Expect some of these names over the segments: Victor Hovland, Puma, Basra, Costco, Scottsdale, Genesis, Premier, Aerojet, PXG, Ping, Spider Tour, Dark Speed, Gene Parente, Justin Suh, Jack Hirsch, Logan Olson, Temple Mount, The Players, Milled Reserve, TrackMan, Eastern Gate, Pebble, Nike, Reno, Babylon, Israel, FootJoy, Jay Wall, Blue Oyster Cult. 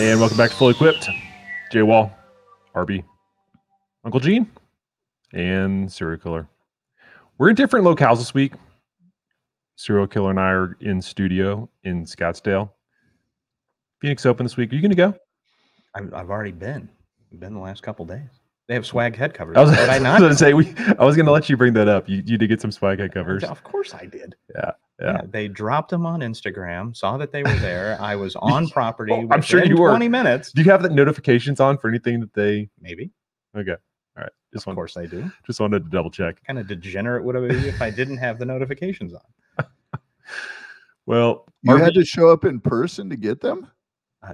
And welcome back to Fully Equipped. Jay Wall, RB, Uncle Gene, and Serial Killer. We're in different locales this week. Serial Killer and I are in studio in Scottsdale. Phoenix Open this week. Are you going to go? I've already been. I've been the last couple of days. They have swag head covers. I was going to let you bring that up. You did get some swag head covers. Of course I did. Yeah. They dropped them on Instagram, saw that they were there. I was on property I'm sure you were. 20 minutes. Do you have the notifications on for anything that they... Maybe. Okay. All right. Of course I do. Just wanted to double check. What kind of degenerate would I be if I didn't have the notifications on? Well... You had to show up in person to get them?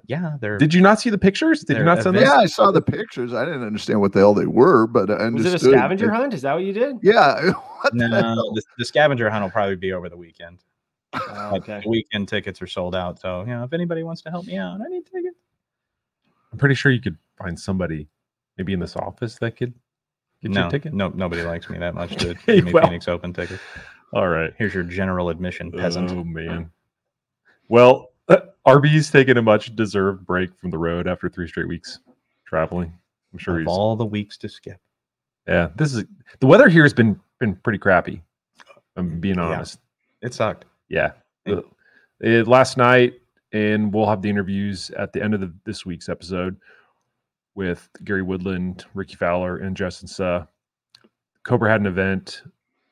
Did you not see the pictures? Did you not send them? Yeah, I saw the pictures. I didn't understand what the hell they were, but I understood. Was it a scavenger hunt? Is that what you did? Yeah. The scavenger hunt will probably be over the weekend. Okay. The weekend tickets are sold out, so if anybody wants to help me out, I need tickets. I'm pretty sure you could find somebody, maybe in this office, that could get you a ticket. No, nobody likes me that much to give me Phoenix Open tickets. All right, here's your general admission, peasant. Oh man. Well. RB's taking a much-deserved break from the road after 3 straight weeks traveling. I'm sure he's all the weeks to skip. Yeah, the weather here has been pretty crappy. I'm being honest. Yeah, it sucked. Yeah, last night, and we'll have the interviews at the end of this week's episode with Gary Woodland, Ricky Fowler, and Justin Suh. Cobra had an event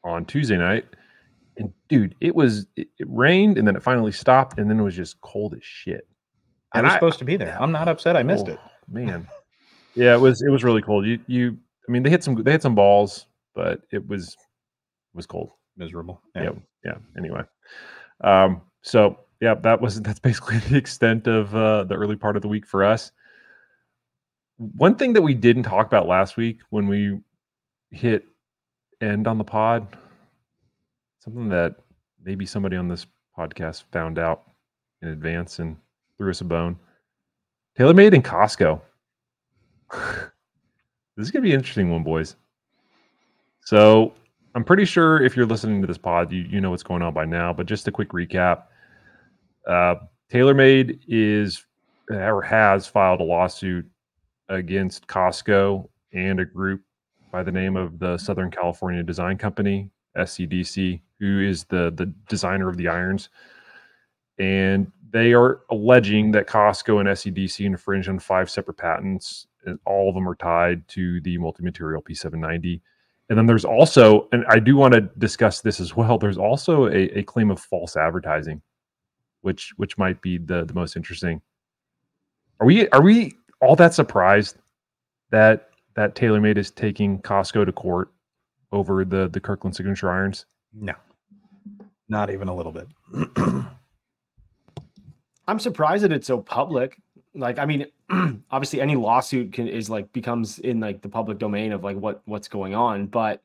on Tuesday night. And dude, it rained and then it finally stopped and then it was just cold as shit. And I was supposed to be there. I'm not upset I missed it. Man. Yeah, it was really cold. I mean they hit some balls, but it was cold. Miserable. Yeah. Anyway. So yeah, that's basically the extent of the early part of the week for us. One thing that we didn't talk about last week when we hit end on the pod. Something that maybe somebody on this podcast found out in advance and threw us a bone. TaylorMade and Costco. This is going to be an interesting one, boys. So I'm pretty sure if you're listening to this pod, you know what's going on by now. But just a quick recap. TaylorMade has filed a lawsuit against Costco and a group by the name of the Southern California Design Company. SCDC, who is the designer of the irons, and they are alleging that Costco and SCDC infringe on 5 separate patents, and all of them are tied to the multi-material P790. And then there's also, and I do want to discuss this as well, there's also a claim of false advertising, which might be the most interesting. Are we all that surprised that TaylorMade is taking Costco to court over the Kirkland signature irons? No, not even a little bit. I'm surprised that it's so public. Like, I mean, obviously any lawsuit becomes in like the public domain of like what's going on, but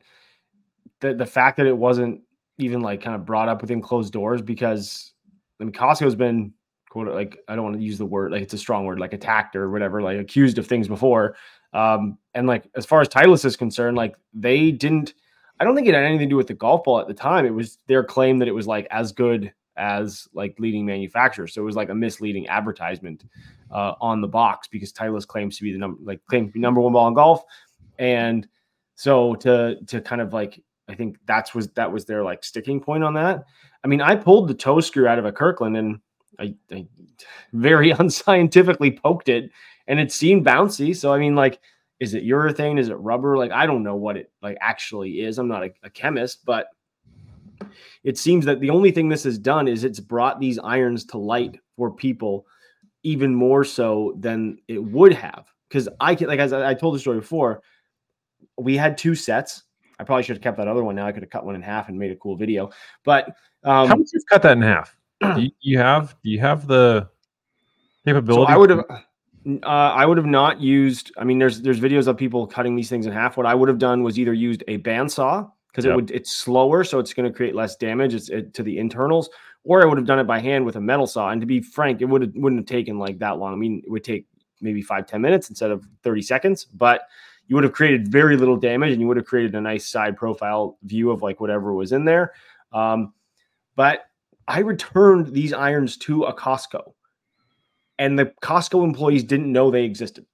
the fact that it wasn't even like kind of brought up within closed doors, because I mean, Costco's been quote, like, I don't want to use the word, like it's a strong word, like attacked or whatever, like accused of things before. And like, as far as Titleist is concerned, like I don't think it had anything to do with the golf ball at the time. It was their claim that it was like as good as like leading manufacturers. So it was like a misleading advertisement, on the box, because Titleist claims to be the number one ball in golf. And so to kind of like, I think that was their like sticking point on that. I mean, I pulled the toe screw out of a Kirkland and I very unscientifically poked it, and it seemed bouncy. So, I mean, like, is it urethane? Is it rubber? Like, I don't know what it like actually is. I'm not a chemist, but it seems that the only thing this has done is it's brought these irons to light for people even more so than it would have. Because as I told the story before, we had 2 sets. I probably should have kept that other one. Now I could have cut one in half and made a cool video. But how would you cut that in half? Do you have the capability? So I would have not used. I mean, there's videos of people cutting these things in half. What I would have done was either used a bandsaw, because it's slower, so it's going to create less damage to the internals, or I would have done it by hand with a metal saw. And to be frank, it wouldn't have taken like that long. I mean, it would take maybe 5-10 minutes instead of 30 seconds, but you would have created very little damage, and you would have created a nice side profile view of like whatever was in there. But I returned these irons to a Costco. and the Costco employees didn't know they existed.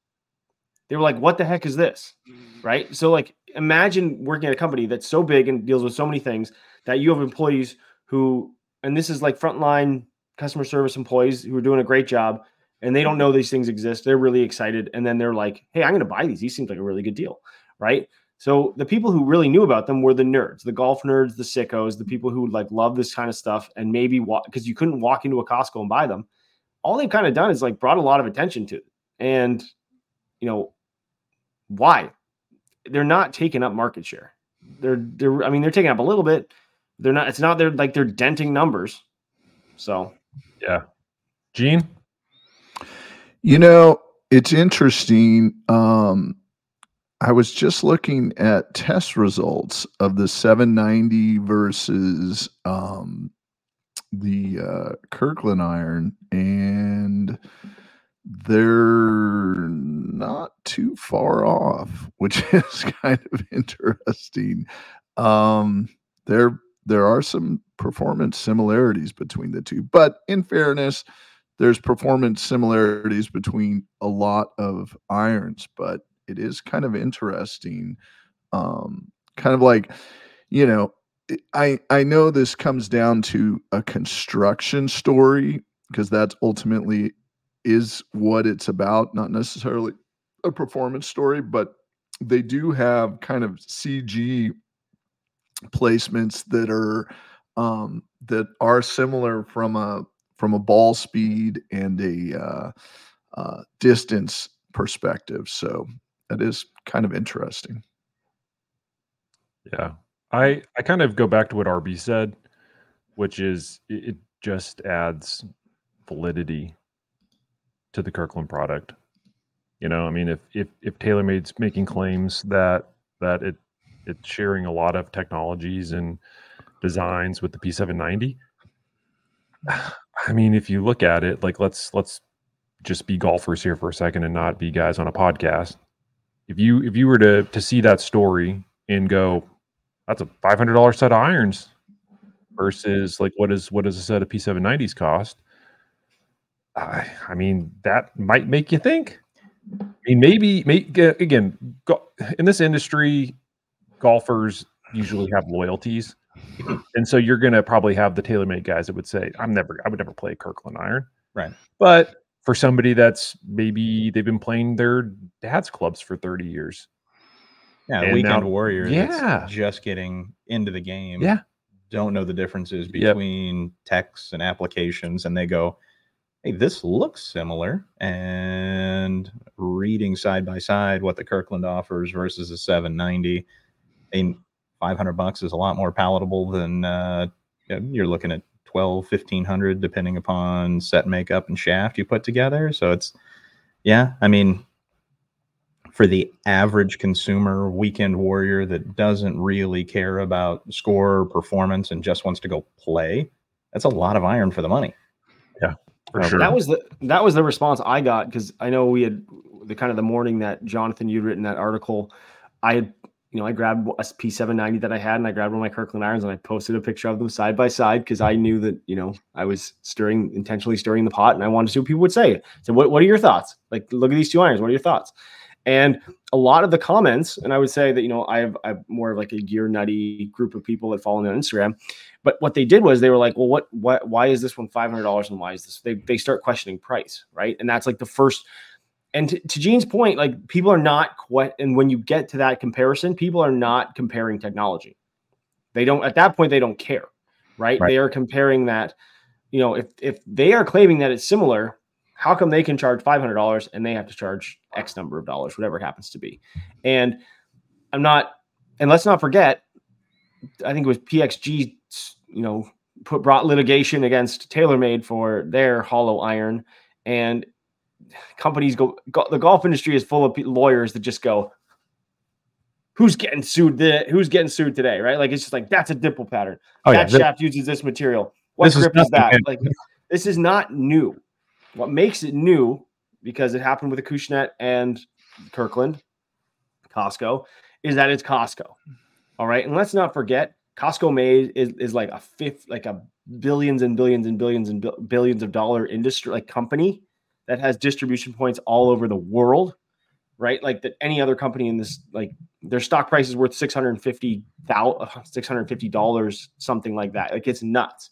They were like, what the heck is this? Right? So like, imagine working at a company that's so big and deals with so many things that you have employees who, and this is like frontline customer service employees who are doing a great job and they don't know these things exist. They're really excited. And then they're like, hey, I'm going to buy these. These seem like a really good deal. Right? So the people who really knew about them were the nerds, the golf nerds, the sickos, the people who like love this kind of stuff. And maybe because you couldn't walk into a Costco and buy them, all they've kind of done is like brought a lot of attention to it. And you know why? They're not taking up market share. They're I mean, they're taking up a little bit. They're not, it's not, they're like, they're denting numbers. So, yeah. Gene? You know, it's interesting. I was just looking at test results of the 790 versus the Kirkland iron, and they're not too far off, which is kind of interesting. There are some performance similarities between the two, but in fairness, there's performance similarities between a lot of irons, but it is kind of interesting. Kind of like, you know, I know this comes down to a construction story because that's ultimately is what it's about, not necessarily a performance story, but they do have kind of CG placements that are similar from a ball speed and a distance perspective. So that is kind of interesting. Yeah. I kind of go back to what RB said, which is it just adds validity to the Kirkland product. You know, I mean, if TaylorMade's making claims that it's sharing a lot of technologies and designs with the P790, I mean, if you look at it, like let's just be golfers here for a second and not be guys on a podcast. If you were to see that story and go, that's a $500 set of irons versus like what does a set of P790s cost? I mean, that might make you think. I mean, in this industry, golfers usually have loyalties. And so you're going to probably have the TaylorMade guys that would say, I would never play a Kirkland iron. Right. But for somebody that's maybe they've been playing their dad's clubs for 30 years. Yeah. A weekend warrior. Yeah. That's just getting into the game. Yeah. Don't know the differences between texts and applications. And they go, hey, this looks similar, and reading side by side what the Kirkland offers versus the 790, and $500 is a lot more palatable than you're looking at $1,200, $1,500, depending upon set makeup and shaft you put together. So it's, I mean, for the average consumer weekend warrior that doesn't really care about score or performance and just wants to go play, that's a lot of iron for the money. Yeah. Sure. That was the response I got, because I know we had the morning that Jonathan, you'd written that article. I had, I grabbed a P790 that I had, and I grabbed one of my Kirkland irons, and I posted a picture of them side by side because I knew that I was intentionally stirring the pot, and I wanted to see what people would say. So what are your thoughts? Like, look at these two irons. What are your thoughts? And a lot of the comments, and I would say that I'm more of like a gear nutty group of people that follow me on Instagram. But what they did was they were like, well, what why is this one $500 and why is this? They start questioning price, right? And that's like the first. And to Gene's point, like people are not quite. And when you get to that comparison, people are not comparing technology. They don't at that point. They don't care, right? They are comparing that. If they are claiming that it's similar, how come they can charge $500 and they have to charge X number of dollars, whatever it happens to be? And let's not forget, I think it was PXG, brought litigation against TaylorMade for their hollow iron, and companies the golf industry is full of lawyers that just go, who's getting sued today? Right? Like, it's just like, that's a dimple pattern. Shaft uses this material. What grip is that? Like, this is not new. What makes it new, because it happened with the Acushnet and Kirkland, Costco, is that it's Costco. All right. And let's not forget, Costco is like a billions and billions and billions and billions of dollar industry, like company that has distribution points all over the world, right? Like that any other company in this, like their stock price is worth $650, something like that. Like it's nuts.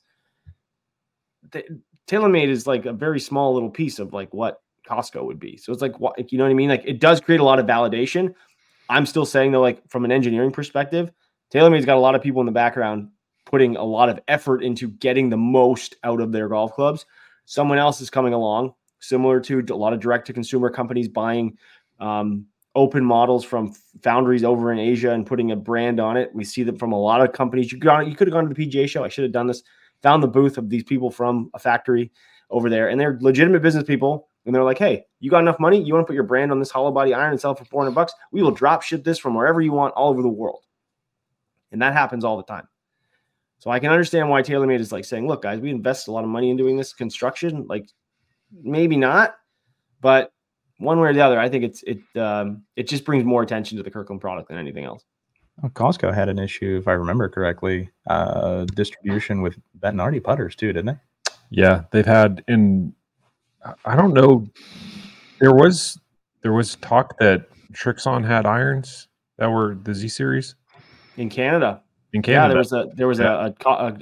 TaylorMade is like a very small little piece of like what Costco would be. So it's like, you know what I mean? Like it does create a lot of validation. I'm still saying though, like from an engineering perspective, TaylorMade's got a lot of people in the background putting a lot of effort into getting the most out of their golf clubs. Someone else is coming along, similar to a lot of direct-to-consumer companies buying open models from foundries over in Asia and putting a brand on it. We see them from a lot of companies. You could have gone to the PGA show. I should have done this. Found the booth of these people from a factory over there, and they're legitimate business people. And they're like, hey, you got enough money? You want to put your brand on this hollow body iron and sell for $400? We will drop ship this from wherever you want all over the world. And that happens all the time. So I can understand why TaylorMade is like saying, look, guys, we invest a lot of money in doing this construction. Like maybe not, but one way or the other, I think it just brings more attention to the Kirkland product than anything else. Well, Costco had an issue, if I remember correctly, distribution with Bettinardi putters too, didn't they? Yeah, they've had in... I don't know. There was talk that Trixon had irons that were the Z series in Canada. Yeah, there was a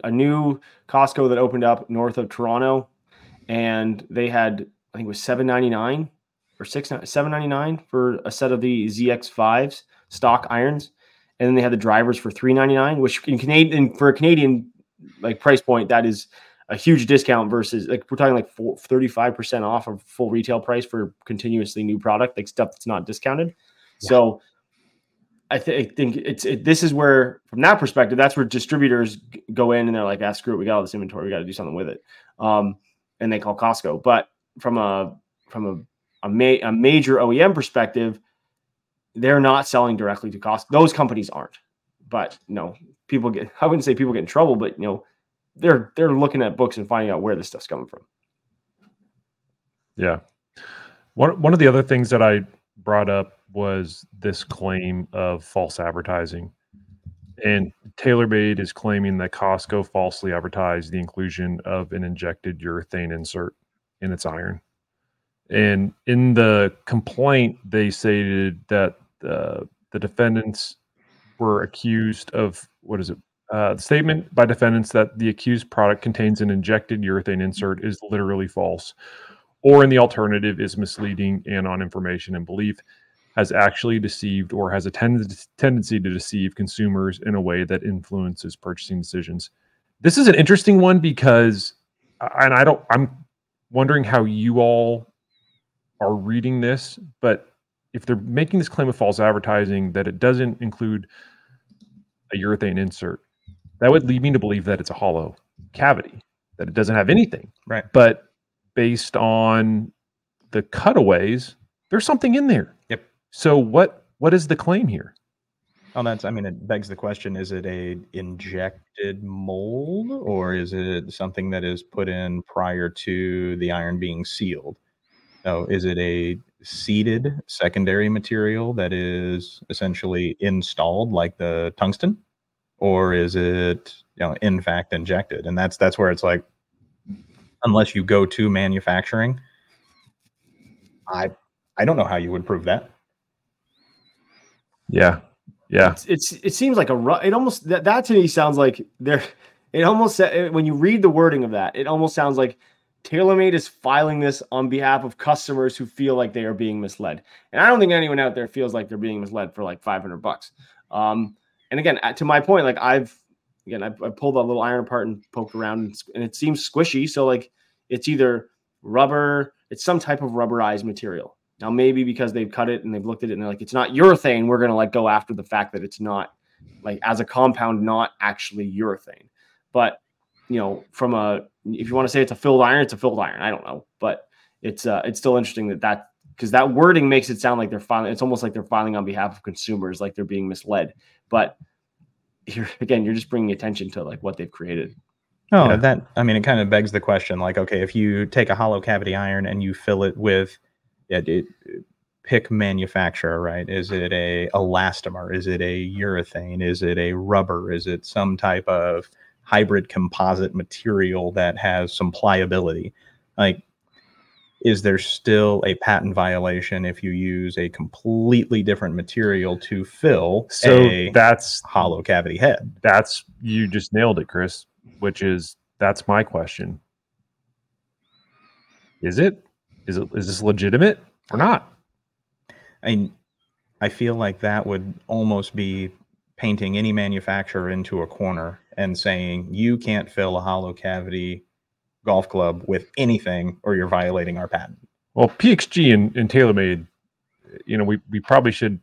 new Costco that opened up north of Toronto, and they had I think it was $7.99 for a set of the ZX5s stock irons, and then they had the drivers for $3.99, which in Canadian for a Canadian like price point that is a huge discount versus like we're talking like 35% off of full retail price for continuously new product, like stuff that's not discounted. Yeah. So I think this is where, from that perspective, that's where distributors go in and they're like, ah, screw it. We got all this inventory. We got to do something with it. And they call Costco, but from a major OEM perspective, they're not selling directly to Costco. Those companies aren't, but I wouldn't say people get in trouble, but they're looking at books and finding out where this stuff's coming from. Yeah. One of the other things that I brought up was this claim of false advertising. And TaylorMade is claiming that Costco falsely advertised the inclusion of an injected urethane insert in its iron. And in the complaint, they stated that the defendants were accused of, the statement by defendants that the accused product contains an injected urethane insert is literally false, or in the alternative is misleading and on information and belief, has actually deceived or has a tendency to deceive consumers in a way that influences purchasing decisions. This is an interesting one because, and I'm wondering how you all are reading this, but if they're making this claim of false advertising that it doesn't include a urethane insert, that would lead me to believe that it's a hollow cavity, that it doesn't have anything. Right. But based on the cutaways, there's something in there. Yep. So what is the claim here? Oh, it begs the question, is it a injected mold or is it something that is put in prior to the iron being sealed? So is it a seeded secondary material that is essentially installed like the tungsten? Or is it, in fact, injected? And that's where it's like, unless you go to manufacturing, I don't know how you would prove that. Yeah, yeah. It seems like it almost that to me sounds like there. It almost, when you read the wording of that, it almost sounds like TaylorMade is filing this on behalf of customers who feel like they are being misled. And I don't think anyone out there feels like they're being misled for like $500. And again, to my point, like I've pulled that little iron apart and poked around, and it seems squishy. So like, it's either rubber, it's some type of rubberized material. Now maybe because they've cut it and they've looked at it and they're like, it's not urethane. We're gonna like go after the fact that it's not like as a compound, not actually urethane. But if you want to say it's a filled iron, it's a filled iron. I don't know, but it's still interesting that because that wording makes it sound like they're filing. It's almost like they're filing on behalf of consumers, like they're being misled. But you're just bringing attention to like what they've created. Oh, yeah. It kind of begs the question. Like, okay, if you take a hollow cavity iron and you fill it with, pick manufacturer, right? Is it a elastomer? Is it a urethane? Is it a rubber? Is it some type of hybrid composite material that has some pliability? Like, is there still a patent violation if you use a completely different material to fill that's hollow cavity head? That's, you just nailed it, Chris, which is, that's my question. Is this legitimate or not? I feel like that would almost be painting any manufacturer into a corner and saying you can't fill a hollow cavity golf club with anything or you're violating our patent. Well, PXG and TaylorMade, we probably should,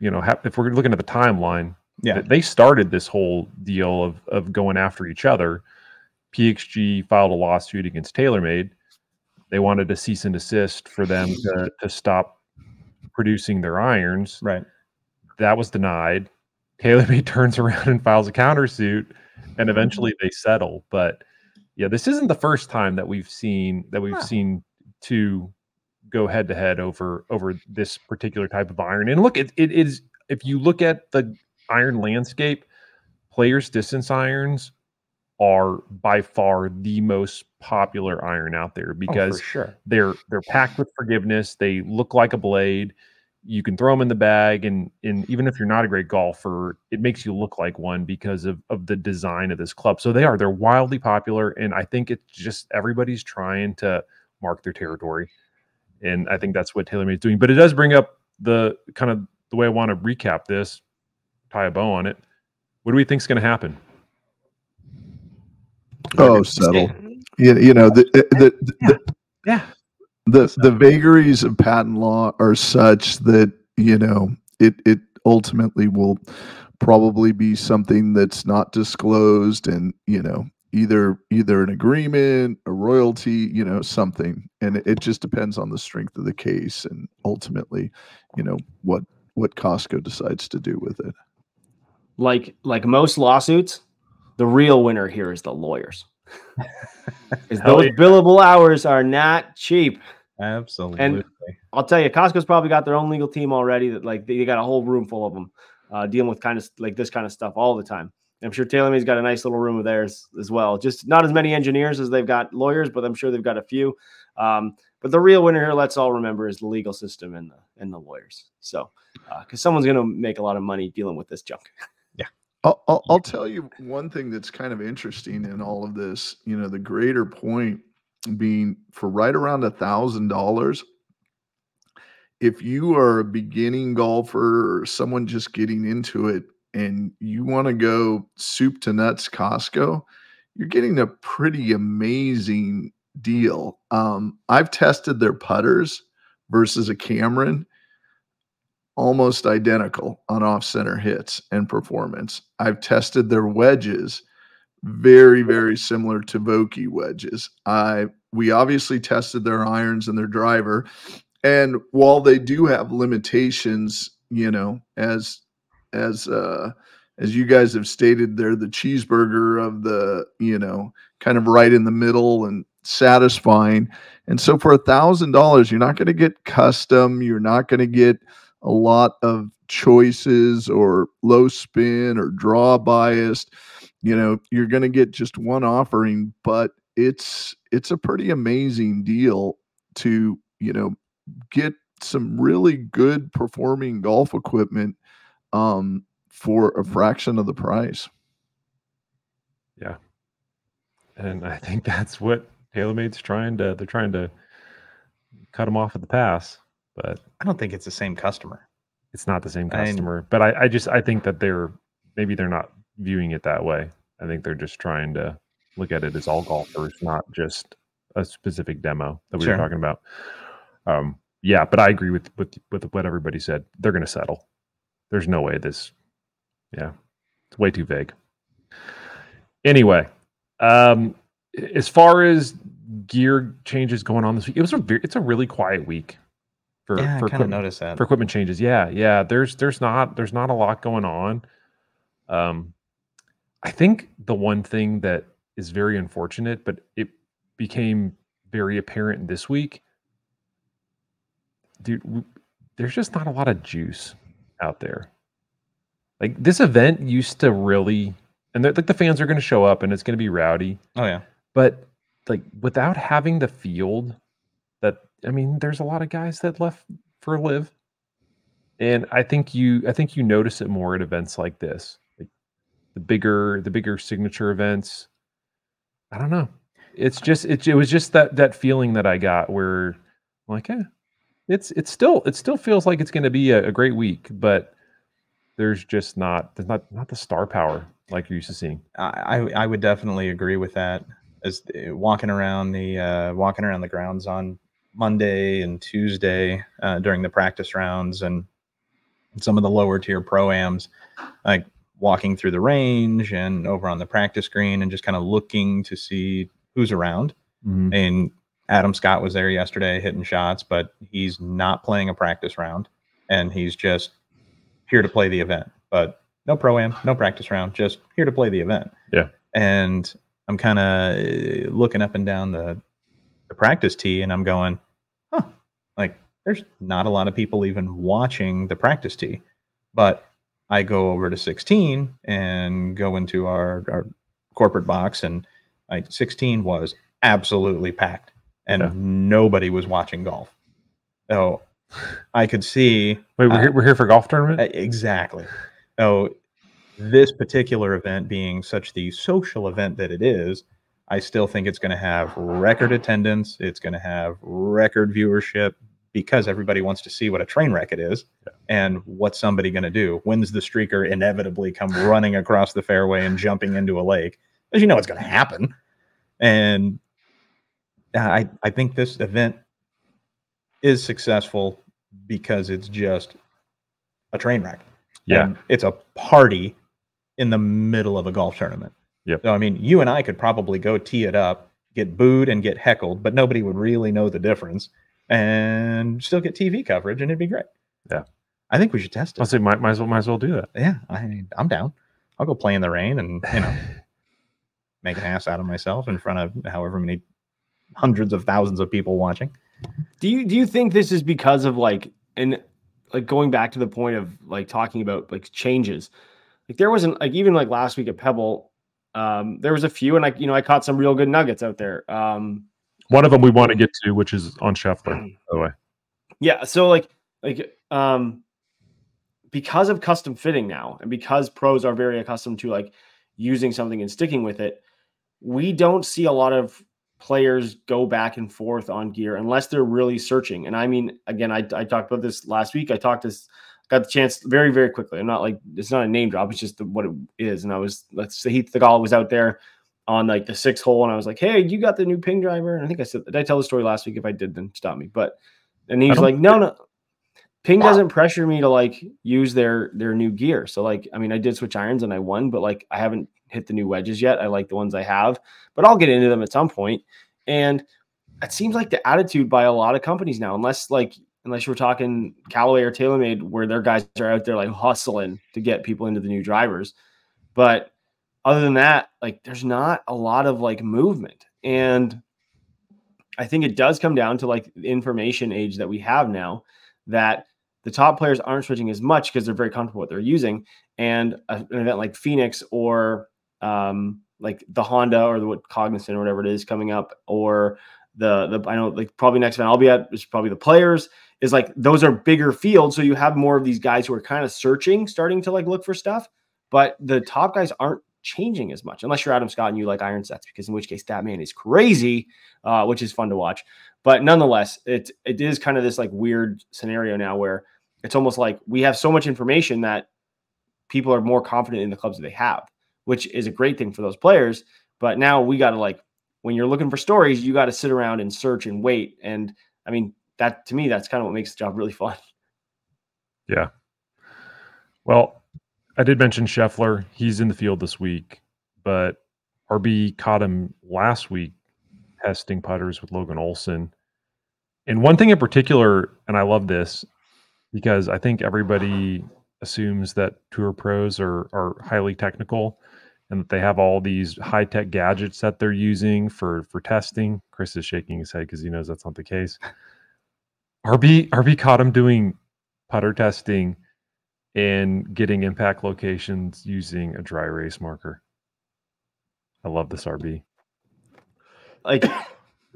if we're looking at the timeline, they started this whole deal of going after each other. PXG filed a lawsuit against TaylorMade. They wanted a cease and desist for them to stop producing their irons. Right. That was denied. TaylorMade turns around and files a countersuit, and eventually they settle. But yeah, this isn't the first time that we've seen two go head to head over this particular type of iron. And look, it is, if you look at the iron landscape, Players distance irons are by far the most popular iron out there because they're packed with forgiveness. They look like a blade. You can throw them in the bag, and even if you're not a great golfer, it makes you look like one because of the design of this club. So they're wildly popular, and I think it's just everybody's trying to mark their territory, and I think that's what TaylorMade is doing. But it does bring up the way I want to recap this, tie a bow on it. What do we think is going to happen? Oh, settle. The vagaries of patent law are such that, it ultimately will probably be something that's not disclosed and, either an agreement, a royalty, something. And it just depends on the strength of the case and ultimately, what Costco decides to do with it. Like most lawsuits, the real winner here is the lawyers. Because those billable hours are not cheap. Absolutely. And I'll tell you, Costco's probably got their own legal team already. That they got a whole room full of them dealing with this kind of stuff all the time. And I'm sure TaylorMade's got a nice little room of theirs as well. Just not as many engineers as they've got lawyers, but I'm sure they've got a few. But the real winner here, let's all remember, is the legal system and the lawyers. So, because someone's going to make a lot of money dealing with this junk. I'll tell you one thing that's kind of interesting in all of this, the greater point being for right around $1,000, if you are a beginning golfer or someone just getting into it and you want to go soup to nuts Costco, you're getting a pretty amazing deal. I've tested their putters versus a Cameron. Almost identical on off-center hits and performance. I've tested their wedges, very, very similar to Vokey wedges. We obviously tested their irons and their driver. And while they do have limitations, as you guys have stated, they're the cheeseburger of the, kind of right in the middle and satisfying. And so for $1,000, you're not going to get custom. You're not going to get a lot of choices or low spin or draw biased, you're going to get just one offering, but it's a pretty amazing deal to, get some really good performing golf equipment for a fraction of the price. Yeah. And I think that's what TaylorMade's trying to cut them off at the pass. But I don't think it's the same customer. It's not the same customer. But I think that they're not viewing it that way. I think they're just trying to look at it as all golfers, not just a specific demo that we were talking about. But I agree with what everybody said. They're going to settle. There's no way this. Yeah, it's way too vague. Anyway, as far as gear changes going on this week, it's a really quiet week. I kind of noticed that for equipment changes. Yeah. There's not a lot going on. I think the one thing that is very unfortunate, but it became very apparent this week, dude, there's just not a lot of juice out there. Like this event used to really, and like the fans are going to show up and it's going to be rowdy. Oh yeah. But like without having the field That, I mean, there's a lot of guys that left for a live, and I think you notice it more at events like this, like the bigger signature events. I don't know. It's just it was just that feeling that I got where I'm like, yeah, it still feels like it's going to be a great week, but there's just not the star power like you're used to seeing. I would definitely agree with that. As walking around the grounds on Monday and Tuesday during the practice rounds and some of the lower tier pro-ams, like walking through the range and over on the practice green and just kind of looking to see who's around. Mm-hmm. And Adam Scott was there yesterday hitting shots, but he's not playing a practice round, and he's just here to play the event. But no pro-am, no practice round, just here to play the event. Yeah. And I'm kind of looking up and down the practice tee, and I'm going, huh, like there's not a lot of people even watching the practice tee. But I go over to 16 and go into our corporate box, and like 16 was absolutely packed, and nobody was watching golf. So I could see. Wait, we're here for golf tournament? Exactly. So this particular event being such the social event that it is, I still think it's going to have record attendance. It's going to have record viewership because everybody wants to see what a train wreck it is. Yeah. And what's somebody going to do? When's the streaker inevitably come running across the fairway and jumping into a lake? As you know, it's going to happen. And I think this event is successful because it's just a train wreck. Yeah. And it's a party in the middle of a golf tournament. Yep. So, I mean, you and I could probably go tee it up, get booed and get heckled, but nobody would really know the difference and still get TV coverage, and it'd be great. Yeah. I think we should test it. I'll say, might as well do that. Yeah. I'm down. I'll go play in the rain and, you know, make an ass out of myself in front of however many hundreds of thousands of people watching. Do you think this is because of like going back to the point of like talking about like changes, like there wasn't like even like last week at Pebble, there was a few, and I caught some real good nuggets out there. One of them we want to get to, which is on Scheffler, by the way. Yeah. So like, because of custom fitting now, and because pros are very accustomed to like using something and sticking with it, we don't see a lot of players go back and forth on gear unless they're really searching. And I mean, again, I talked about this last week. Got the chance very, very quickly. I'm not like, it's not a name drop. It's just what it is. And Heath Thagall was out there on like the 6th hole. And I was like, hey, you got the new Ping driver? And I think I said, did I tell the story last week? If I did, then stop me. But, and he's like, no, Ping doesn't pressure me to like use their new gear. So like, I mean, I did switch irons and I won, but like, I haven't hit the new wedges yet. I like the ones I have, but I'll get into them at some point. And it seems like the attitude by a lot of companies now, unless you were talking Callaway or TaylorMade, where their guys are out there like hustling to get people into the new drivers. But other than that, like there's not a lot of like movement. And I think it does come down to like the information age that we have now, that the top players aren't switching as much because they're very comfortable with what they're using. And an event like Phoenix or like the Honda or the Cognizant or whatever it is coming up, or the I know like probably next event I'll be at is probably the Players, is like those are bigger fields, so you have more of these guys who are kind of searching, starting to like look for stuff, but the top guys aren't changing as much unless you're Adam Scott and you like iron sets, because in which case that man is crazy, which is fun to watch. But nonetheless, it is kind of this like weird scenario now where it's almost like we have so much information that people are more confident in the clubs that they have, which is a great thing for those players. But now we got to like, when you're looking for stories, you got to sit around and search and wait. And I mean, that to me, that's kind of what makes the job really fun. Yeah. Well, I did mention Scheffler. He's in the field this week, but RB caught him last week testing putters with Logan Olson. And one thing in particular, and I love this because I think everybody assumes that tour pros are highly technical and that they have all these high-tech gadgets that they're using for testing. Chris is shaking his head because he knows that's not the case. RB caught him doing putter testing and getting impact locations using a dry erase marker. I love this, RB. Like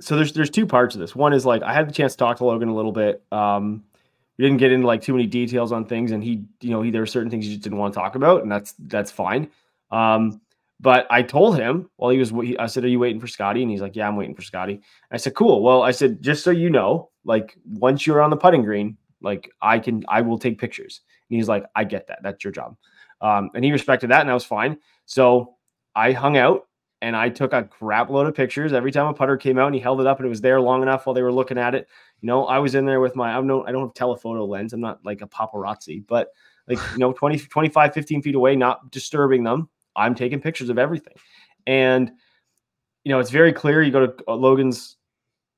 So there's two parts of this. One is like, I had the chance to talk to Logan a little bit. We didn't get into like too many details on things, and he there were certain things he just didn't want to talk about, and that's fine. But I told him while I said, "Are you waiting for Scottie?" And he's like, "Yeah, I'm waiting for Scottie." I said, "Cool. Well," I said, "just so you know, like once you're on the putting green, like I will take pictures." And he's like, "I get that. That's your job." And he respected that, and that was fine. So I hung out. And I took a crap load of pictures every time a putter came out, and he held it up and it was there long enough while they were looking at it. You know, I was in there with I don't have telephoto lens. I'm not like a paparazzi, but like, 20, 25, 15 feet away, not disturbing them. I'm taking pictures of everything. And, it's very clear. You go to Logan's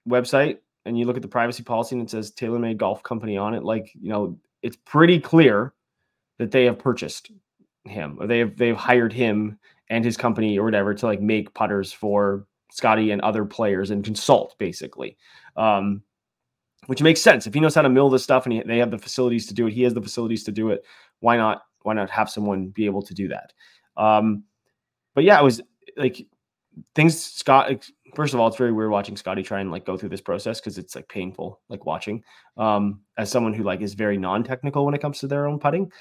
website and you look at the privacy policy and it says TaylorMade Golf Company on it. Like, it's pretty clear that they have purchased him, or they've hired him and his company or whatever to like make putters for Scottie and other players and consult basically, which makes sense. If he knows how to mill this stuff and they have the facilities to do it, he has the facilities to do it. Why not have someone be able to do that? But yeah, it was like things first of all, it's very weird watching Scottie try and like go through this process. Cause it's like painful, like watching, as someone who like is very non-technical when it comes to their own putting,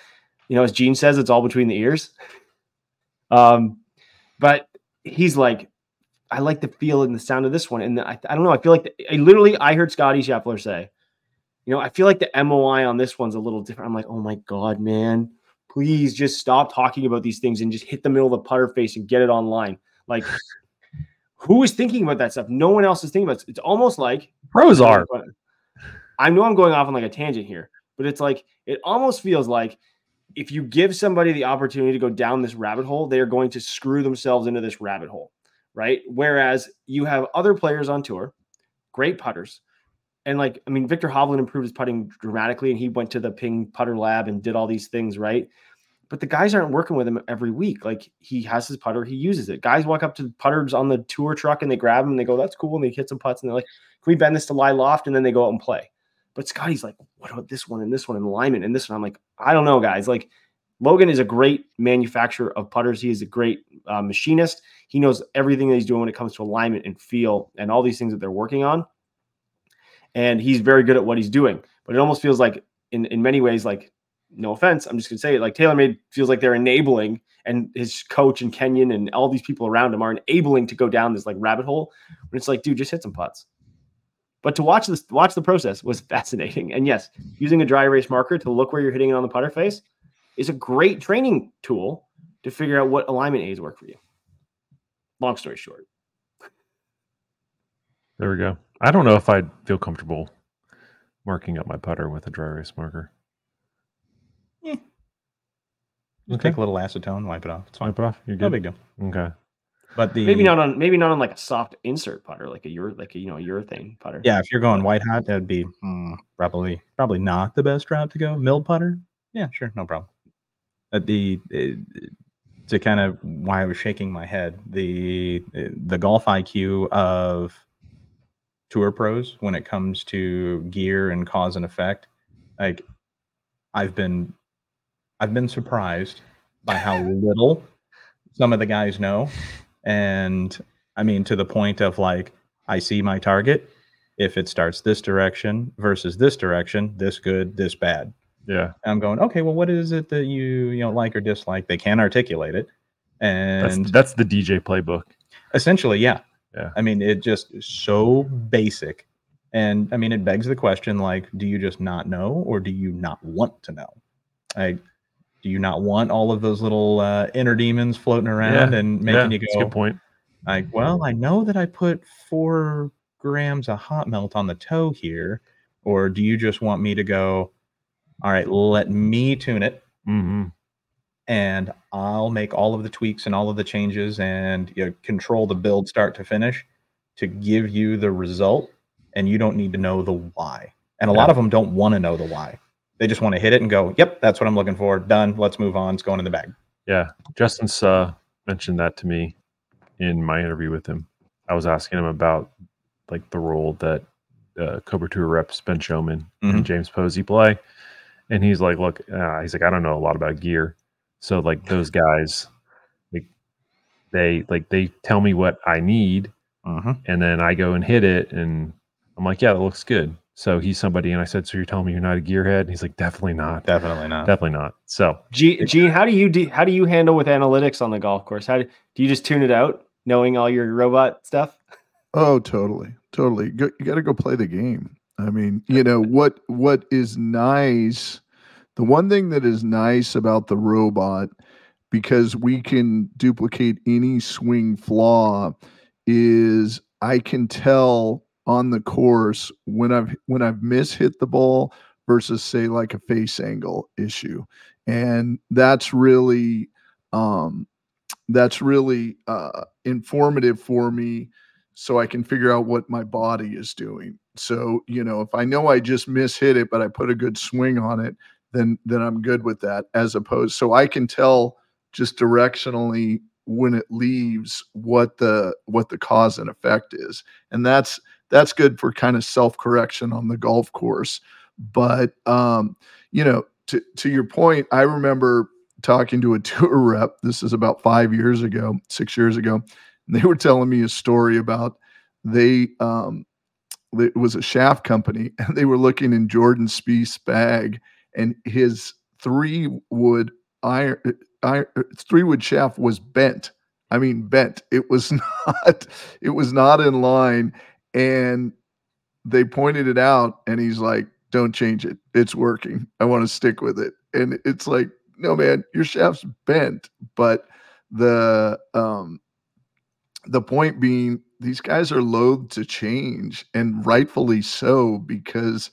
as Gene says, it's all between the ears. But he's like, I like the feel and the sound of this one. And I don't know. I feel like I heard Scottie Scheffler say, I feel like the MOI on this one's a little different. I'm like, oh my God, man, please just stop talking about these things and just hit the middle of the putter face and get it online. Like who is thinking about that stuff? No one else is thinking about it. It's almost like pros are, I know I'm going off on like a tangent here, but it's like, it almost feels like if you give somebody the opportunity to go down this rabbit hole, they are going to screw themselves into this rabbit hole, right? Whereas you have other players on tour, great putters. And like, I mean, Victor Hovland improved his putting dramatically and he went to the Ping putter lab and did all these things, right? But the guys aren't working with him every week. Like he has his putter, he uses it. Guys walk up to the putters on the tour truck and they grab them and they go, that's cool. And they hit some putts and they're like, can we bend this to lie loft? And then they go out and play. But Scottie's like, what about this one and Lyman and this one? I'm like, I don't know, guys. Like, Logan is a great manufacturer of putters. He is a great machinist. He knows everything that he's doing when it comes to alignment and feel and all these things that they're working on. And he's very good at what he's doing. But it almost feels like, in many ways, like, no offense, I'm just going to say it, like TaylorMade feels like they're enabling, and his coach and Kenyon and all these people around him are enabling to go down this, like, rabbit hole. When it's like, dude, just hit some putts. But to watch the process was fascinating. And yes, using a dry erase marker to look where you're hitting it on the putter face is a great training tool to figure out what alignment aids work for you. Long story short. There we go. I don't know if I'd feel comfortable marking up my putter with a dry erase marker. Yeah. Just take a little acetone, wipe it off. It's fine. Wipe it off. You're good. No big deal. Okay. But maybe not on like a soft insert putter, like a urethane putter. Yeah, if you're going white hot, that'd be probably not the best route to go. Milled putter, yeah, sure, no problem. But to kind of why I was shaking my head, the golf IQ of tour pros when it comes to gear and cause and effect, like I've been surprised by how little some of the guys know. And I mean, to the point of like, I see my target. If it starts this direction versus this direction, this good, this bad. Yeah. And I'm going, okay, well, what is it that you like or dislike? They can't articulate it. And that's the DJ playbook. Essentially. Yeah. Yeah. I mean, it just is so basic. And I mean, it begs the question, like, do you just not know, or do you not want to know? Do you not want all of those little inner demons floating around and making you go? That's a good point. Like, well, I know that I put 4 grams of hot melt on the toe here, or do you just want me to go? All right, let me tune it, and I'll make all of the tweaks and all of the changes, and control the build start to finish to give you the result, and you don't need to know the why. And a lot of them don't want to know the why. They just want to hit it and go, yep, that's what I'm looking for. Done. Let's move on. It's going in the bag. Yeah. Justin Suh mentioned that to me in my interview with him. I was asking him about like the role that Cobra Tour reps Ben Showman and James Posey play. And he's like, look, I don't know a lot about gear. So like those guys, like they tell me what I need. And then I go and hit it, and I'm like, yeah, that looks good. So he's somebody, and I said, so you're telling me you're not a gearhead? And he's like, definitely not. So Gene, how do you handle with analytics on the golf course? How do you just tune it out, knowing all your robot stuff? Oh, totally. You got to go play the game. I mean, you know, what is nice, the one thing that is nice about the robot, because we can duplicate any swing flaw, is I can tell on the course when I've mishit the ball versus, say, like a face angle issue. And that's really informative for me, so I can figure out what my body is doing. So, you know, if I know I just mishit it, but I put a good swing on it, then I'm good with that, as opposed. So I can tell just directionally when it leaves what the cause and effect is. And that's good for kind of self-correction on the golf course. But, you know, to your point, I remember talking to a tour rep. This is about 6 years ago. And they were telling me a story about it was a shaft company, and they were looking in Jordan Spieth's bag, and his 3-wood shaft was bent. I mean, bent. It was not in line. And they pointed it out, and he's like, don't change it. It's working. I want to stick with it. And it's like, no, man, your shaft's bent. But the point being, these guys are loath to change, and rightfully so, because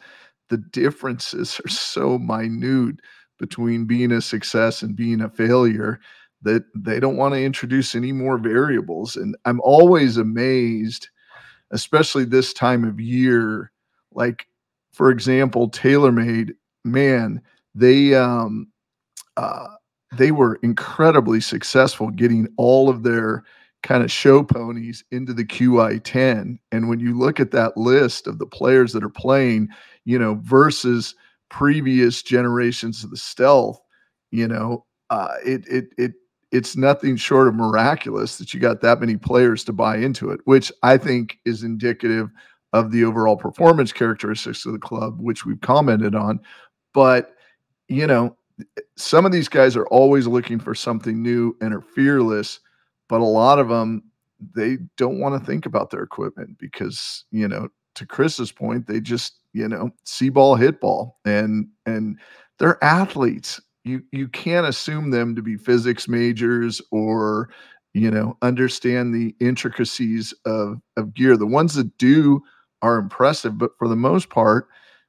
the differences are so minute between being a success and being a failure that they don't want to introduce any more variables. And I'm always amazed, especially this time of year, like, for example, TaylorMade, man, they were incredibly successful getting all of their kind of show ponies into the QI10. And when you look at that list of the players that are playing, you know, versus previous generations of the Stealth, you know, it's nothing short of miraculous that you got that many players to buy into it, which I think is indicative of the overall performance characteristics of the club, which we've commented on. But, you know, some of these guys are always looking for something new and are fearless. But a lot of them, they don't want to think about their equipment because, you know, to Chris's point, they just, you know, see ball, hit ball, and they're athletes. You can't assume them to be physics majors or, you know, understand the intricacies of gear. The ones that do are impressive, but for the most part,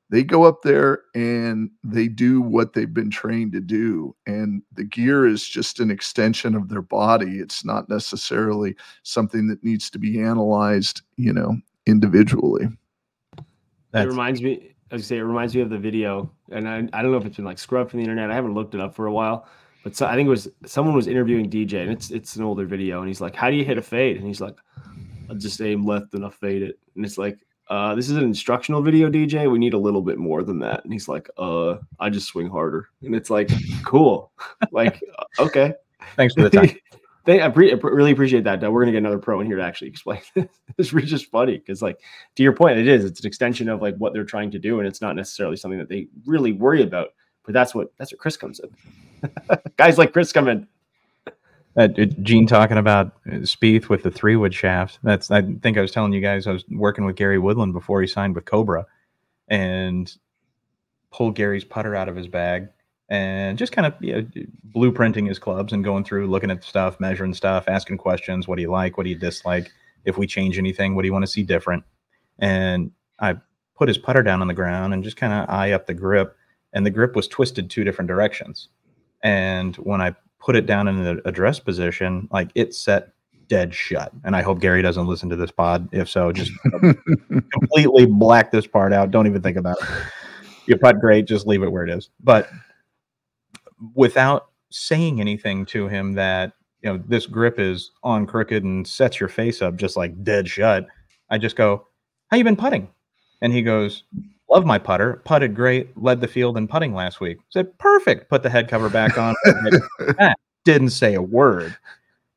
they go up there and they do what they've been trained to do. And the gear is just an extension of their body. It's not necessarily something that needs to be analyzed, you know, individually. It reminds me of the video. And I don't know if it's been like scrubbed from the internet. I haven't looked it up for a while, but so I think it was someone was interviewing DJ, and it's an older video. And he's like, how do you hit a fade? And he's like, I'll just aim left and I'll fade it. And it's like, this is an instructional video, DJ. We need a little bit more than that. And he's like, I just swing harder. And it's like, cool. Like, okay. Thanks for the time. I really appreciate that. We're going to get another pro in here to actually explain this. It's really just funny because, like, to your point, it's an extension of, like, what they're trying to do. And it's not necessarily something that they really worry about. But that's what Chris comes in. Guys like Chris come in. Gene talking about Spieth with the 3-wood shaft. I think I was telling you guys I was working with Gary Woodland before he signed with Cobra, and pulled Gary's putter out of his bag and just kind of, you know, blueprinting his clubs and going through, looking at stuff, measuring stuff, asking questions. What do you like? What do you dislike? If we change anything, what do you want to see different? And I put his putter down on the ground and just kind of eye up the grip, and the grip was twisted 2 different directions. And when I put it down in the address position, like, it set dead shut. And I hope Gary doesn't listen to this pod. If so, just completely black this part out. Don't even think about it. You putt great, just leave it where it is. But without saying anything to him that, you know, this grip is on crooked and sets your face up just like dead shut, I just go, how you been putting? And he goes, love my putter. Putted great. Led the field in putting last week. Said, perfect. Put the head cover back on. Didn't say a word.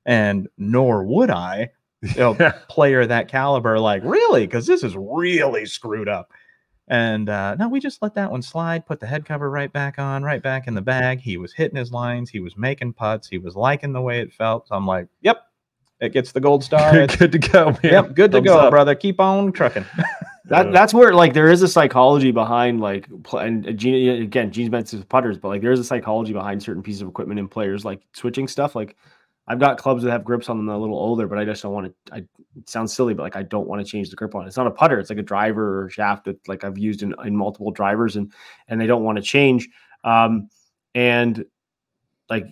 And nor would I. player of that caliber, like, really? Because this is really screwed up. And no, we just let that one slide, put the head cover right back on, right back in the bag. He was hitting his lines. He was making putts. He was liking the way it felt. So I'm like, yep, it gets the gold star. It's good to go, man. Yep, good to go, brother. Keep on trucking. That's where, like, there is a psychology behind, like, and Gene, again, Gene's been to putters, but, like, there is a psychology behind certain pieces of equipment and players, like, switching stuff. Like, I've got clubs that have grips on them that are a little older, but I just don't want to, it sounds silly, but, like, I don't want to change the grip on it. It's not a putter. It's like a driver or shaft that, like, I've used in multiple drivers, and they don't want to change. And, like,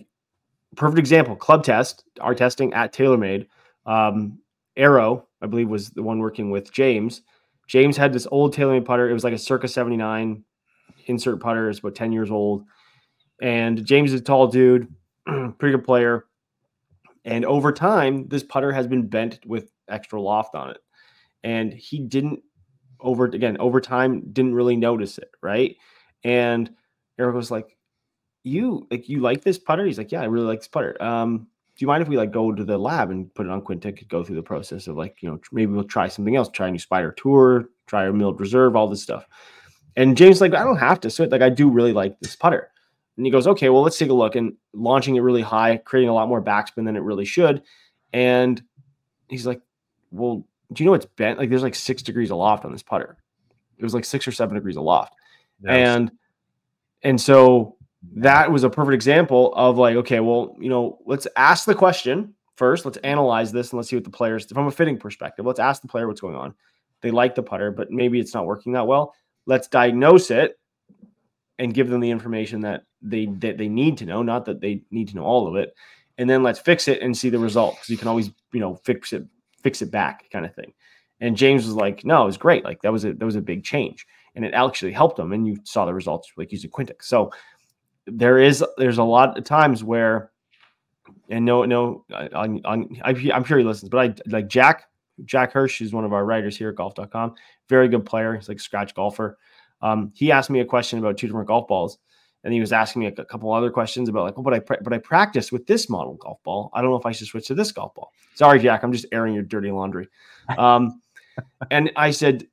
perfect example, club test, our testing at TaylorMade. Aero, I believe, was the one working with James. James had this old TaylorMade putter. It was like a circa 79 insert putter. It's about 10 years old. And James is a tall dude, pretty good player. And over time, this putter has been bent with extra loft on it. And he didn't, over time, didn't really notice it, right? And Eric was like, you like this putter? He's like, yeah, I really like this putter. Do you mind if we, like, go to the lab and put it on Quintic, go through the process of, like, you know, maybe we'll try something else, try a new Spider Tour, try a milled reserve, all this stuff. And James is like, I don't have to switch. Like, I do really like this putter. And he goes, okay, well, let's take a look. And launching it really high, creating a lot more backspin than it really should. And he's like, well, do you know it's bent? Like, there's like 6 degrees aloft on this putter. It was like 6 or 7 degrees aloft. Nice. And so that was a perfect example of, like, okay, well, you know, let's ask the question first. Let's analyze this and let's see what the players, from a fitting perspective, let's ask the player what's going on. They like the putter, but maybe it's not working that well. Let's diagnose it and give them the information that they need to know, not that they need to know all of it. And then let's fix it and see the result, because you can always, you know, fix it back kind of thing. And James was like, no, it was great. Like, that was a big change, and it actually helped them. And you saw the results, like, using Quintic. So there's a lot of times where, and I'm sure he listens, but I like Jack Hirsch, who's one of our writers here at Golf.com, very good player. He's like a scratch golfer. He asked me a question about two different golf balls, and he was asking me a couple other questions about, like, but I practiced with this model golf ball. I don't know if I should switch to this golf ball. Sorry, Jack, I'm just airing your dirty laundry. And I said,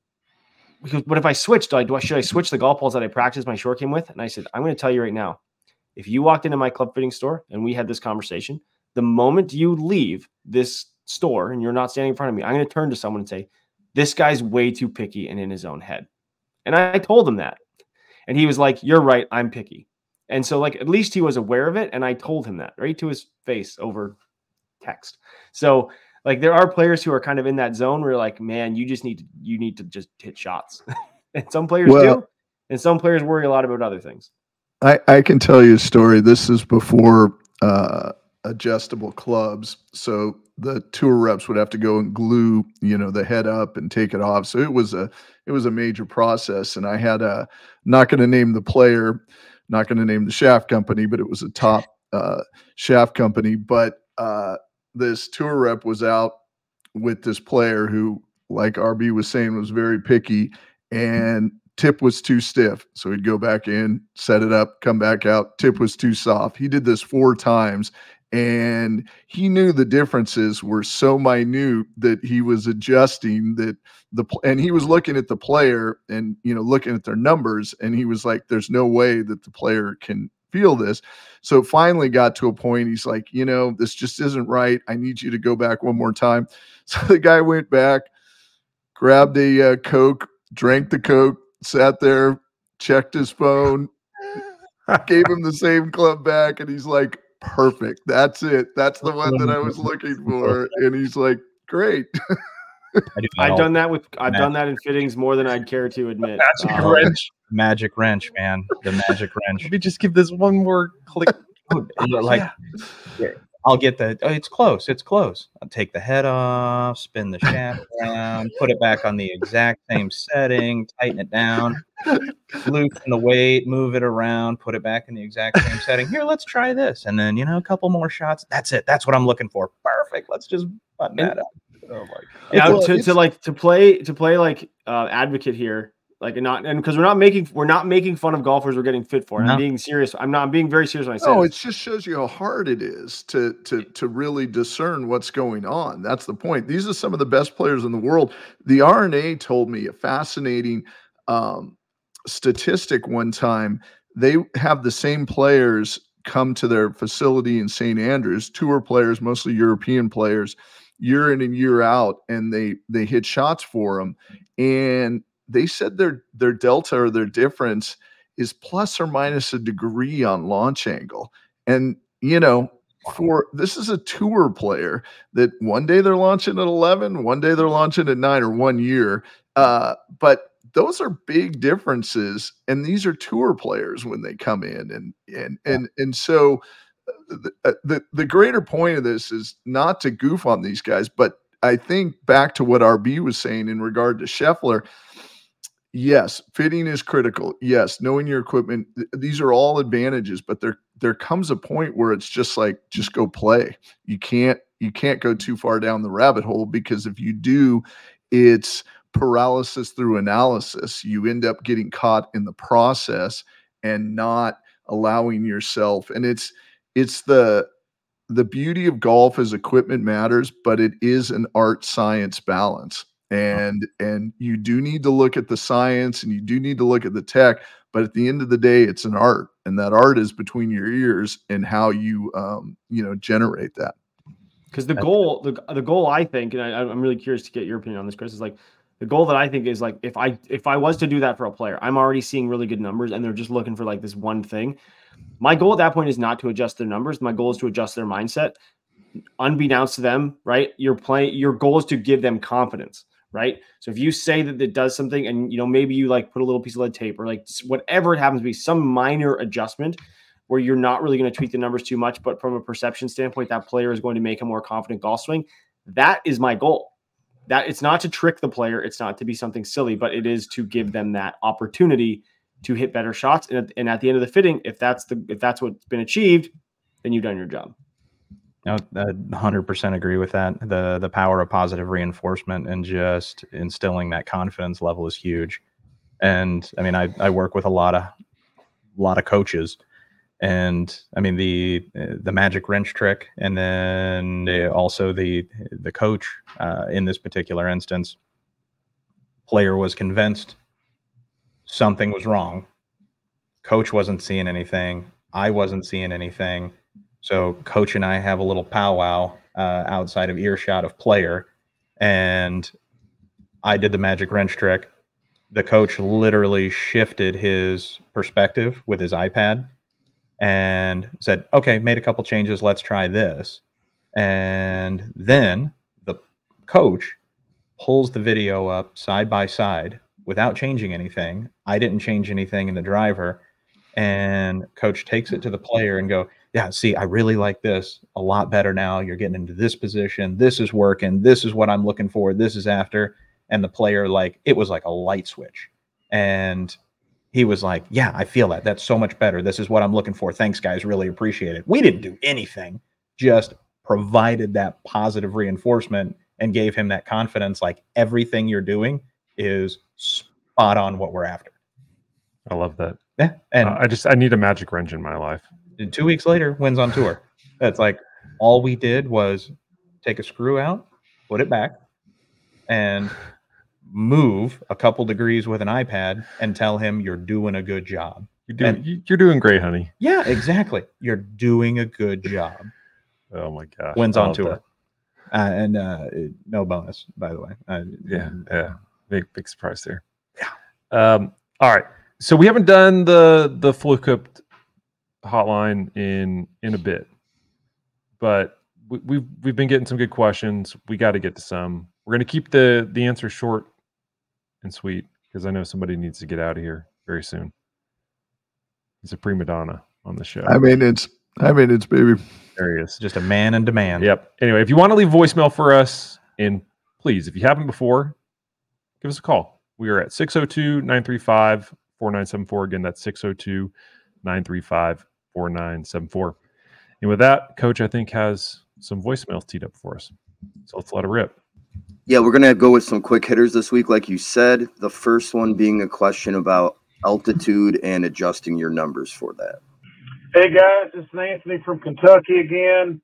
because what if I switched? Should I switch the golf balls that I practiced my short game with? And I said, I'm going to tell you right now, if you walked into my club fitting store and we had this conversation, the moment you leave this store and you're not standing in front of me, I'm going to turn to someone and say, this guy's way too picky and in his own head. And I told him that. And he was like, you're right, I'm picky. And so, like, at least he was aware of it. And I told him that right to his face over text. So, like, there are players who are kind of in that zone where, like, man, you need to just hit shots. And some players do. And some players worry a lot about other things. I can tell you a story. This is before adjustable clubs. So the tour reps would have to go and glue, you know, the head up and take it off. So it was a major process. And I had not going to name the player, not going to name the shaft company, but it was a top shaft company. But this tour rep was out with this player who, like RB was saying, was very picky, and tip was too stiff. So he'd go back in, set it up, come back out. Tip was too soft. He did this 4 times, and he knew the differences were so minute that he was adjusting and he was looking at the player and, you know, looking at their numbers. And he was like, there's no way that the player can feel this. So it finally got to a point. He's like, you know, this just isn't right. I need you to go back one more time. So the guy went back, grabbed a Coke, drank the Coke, sat there, checked his phone, gave him the same club back. And he's like, perfect. That's it. That's the one that I was looking for. And he's like, great. I've done that in fittings more than I'd care to admit. The magic wrench, man. Let me just give this one more click. Like, yeah. I'll get it's close. I'll take the head off, spin the shaft around, put it back on the exact same setting, tighten it down, loosen the weight, move it around, put it back in the exact same setting. Here, let's try this. And then, you know, a couple more shots. That's it. That's what I'm looking for. Perfect. Let's just button that up. Oh my God. Yeah, to play like advocate here. Like, not, and because we're not making fun of golfers. We're getting fit for it. No. I'm being serious. I'm being very serious when I say. No, it just shows you how hard it is to really discern what's going on. That's the point. These are some of the best players in the world. The RNA told me a fascinating statistic one time. They have the same players come to their facility in St. Andrews, tour players, mostly European players, year in and year out, and they hit shots for them, and they said their delta or their difference is plus or minus a degree on launch angle. And, you know, for this is a tour player that one day they're launching at 11, one day they're launching at 9 or 1 year. But those are big differences. And these are tour players when they come in. And so the greater point of this is not to goof on these guys, but I think back to what RB was saying in regard to Scheffler. Yes, fitting is critical. Yes, knowing your equipment. These are all advantages, but there comes a point where it's just like, just go play. You can't go too far down the rabbit hole, because if you do, it's paralysis through analysis. You end up getting caught in the process and not allowing yourself. And it's the beauty of golf is equipment matters, but it is an art-science balance. And you do need to look at the science, and you do need to look at the tech, but at the end of the day, it's an art, and that art is between your ears and how you, generate that. Because the goal, I think, and I'm really curious to get your opinion on this, Chris, is like the goal that I think is like, if I was to do that for a player, I'm already seeing really good numbers and they're just looking for like this one thing. My goal at that point is not to adjust their numbers. My goal is to adjust their mindset, unbeknownst to them, right? Your goal is to give them confidence. Right. So if you say that it does something and, you know, maybe you like put a little piece of lead tape or like whatever it happens to be, some minor adjustment where you're not really going to tweak the numbers too much, but from a perception standpoint, that player is going to make a more confident golf swing. That is my goal. That it's not to trick the player. It's not to be something silly, but it is to give them that opportunity to hit better shots. And at the end of the fitting, if that's what's been achieved, then you've done your job. No, I 100% agree with that. The power of positive reinforcement and just instilling that confidence level is huge. And I mean, I work with a lot of coaches, and I mean the magic wrench trick, and then also the coach in this particular instance, player was convinced something was wrong. Coach wasn't seeing anything. I wasn't seeing anything. So coach and I have a little powwow outside of earshot of player, and I did the magic wrench trick. The coach literally shifted his perspective with his iPad and said, okay, made a couple changes. Let's try this. And then the coach pulls the video up side by side without changing anything. I didn't change anything in the driver. And coach takes it to the player and go, yeah, see, I really like this a lot better now. You're getting into this position. This is working. This is what I'm looking for. This is after. And the player, like, it was like a light switch. And he was like, yeah, I feel that. That's so much better. This is what I'm looking for. Thanks, guys. Really appreciate it. We didn't do anything, just provided that positive reinforcement and gave him that confidence. Like, everything you're doing is spot on what we're after. I love that. Yeah. And I need a magic wrench in my life. 2 weeks later, wins on tour. That's like, all we did was take a screw out, put it back, and move a couple degrees with an iPad and tell him, you're doing a good job. You're doing great, honey. Yeah, exactly. You're doing a good job. Oh my gosh. Wins on tour. And no bonus, by the way. Yeah. Big surprise there. Yeah. All right. So we haven't done the full equipped hotline in a bit, but we've been getting some good questions. We got to get to some. We're going to keep the answer short and sweet, because I know somebody needs to get out of here very soon. He's a prima donna on the show. I mean it's baby. There he is, just a man in demand. Yep. Anyway, if you want to leave voicemail for us, and please, if you haven't before, give us a call. We are at 602-935-4974. Again, that's 602-935-4974. And with that, Coach, I think, has some voicemails teed up for us. So let's let it rip. Yeah, we're going to go with some quick hitters this week, like you said. The first one being a question about altitude and adjusting your numbers for that. Hey, guys, it's Anthony from Kentucky again.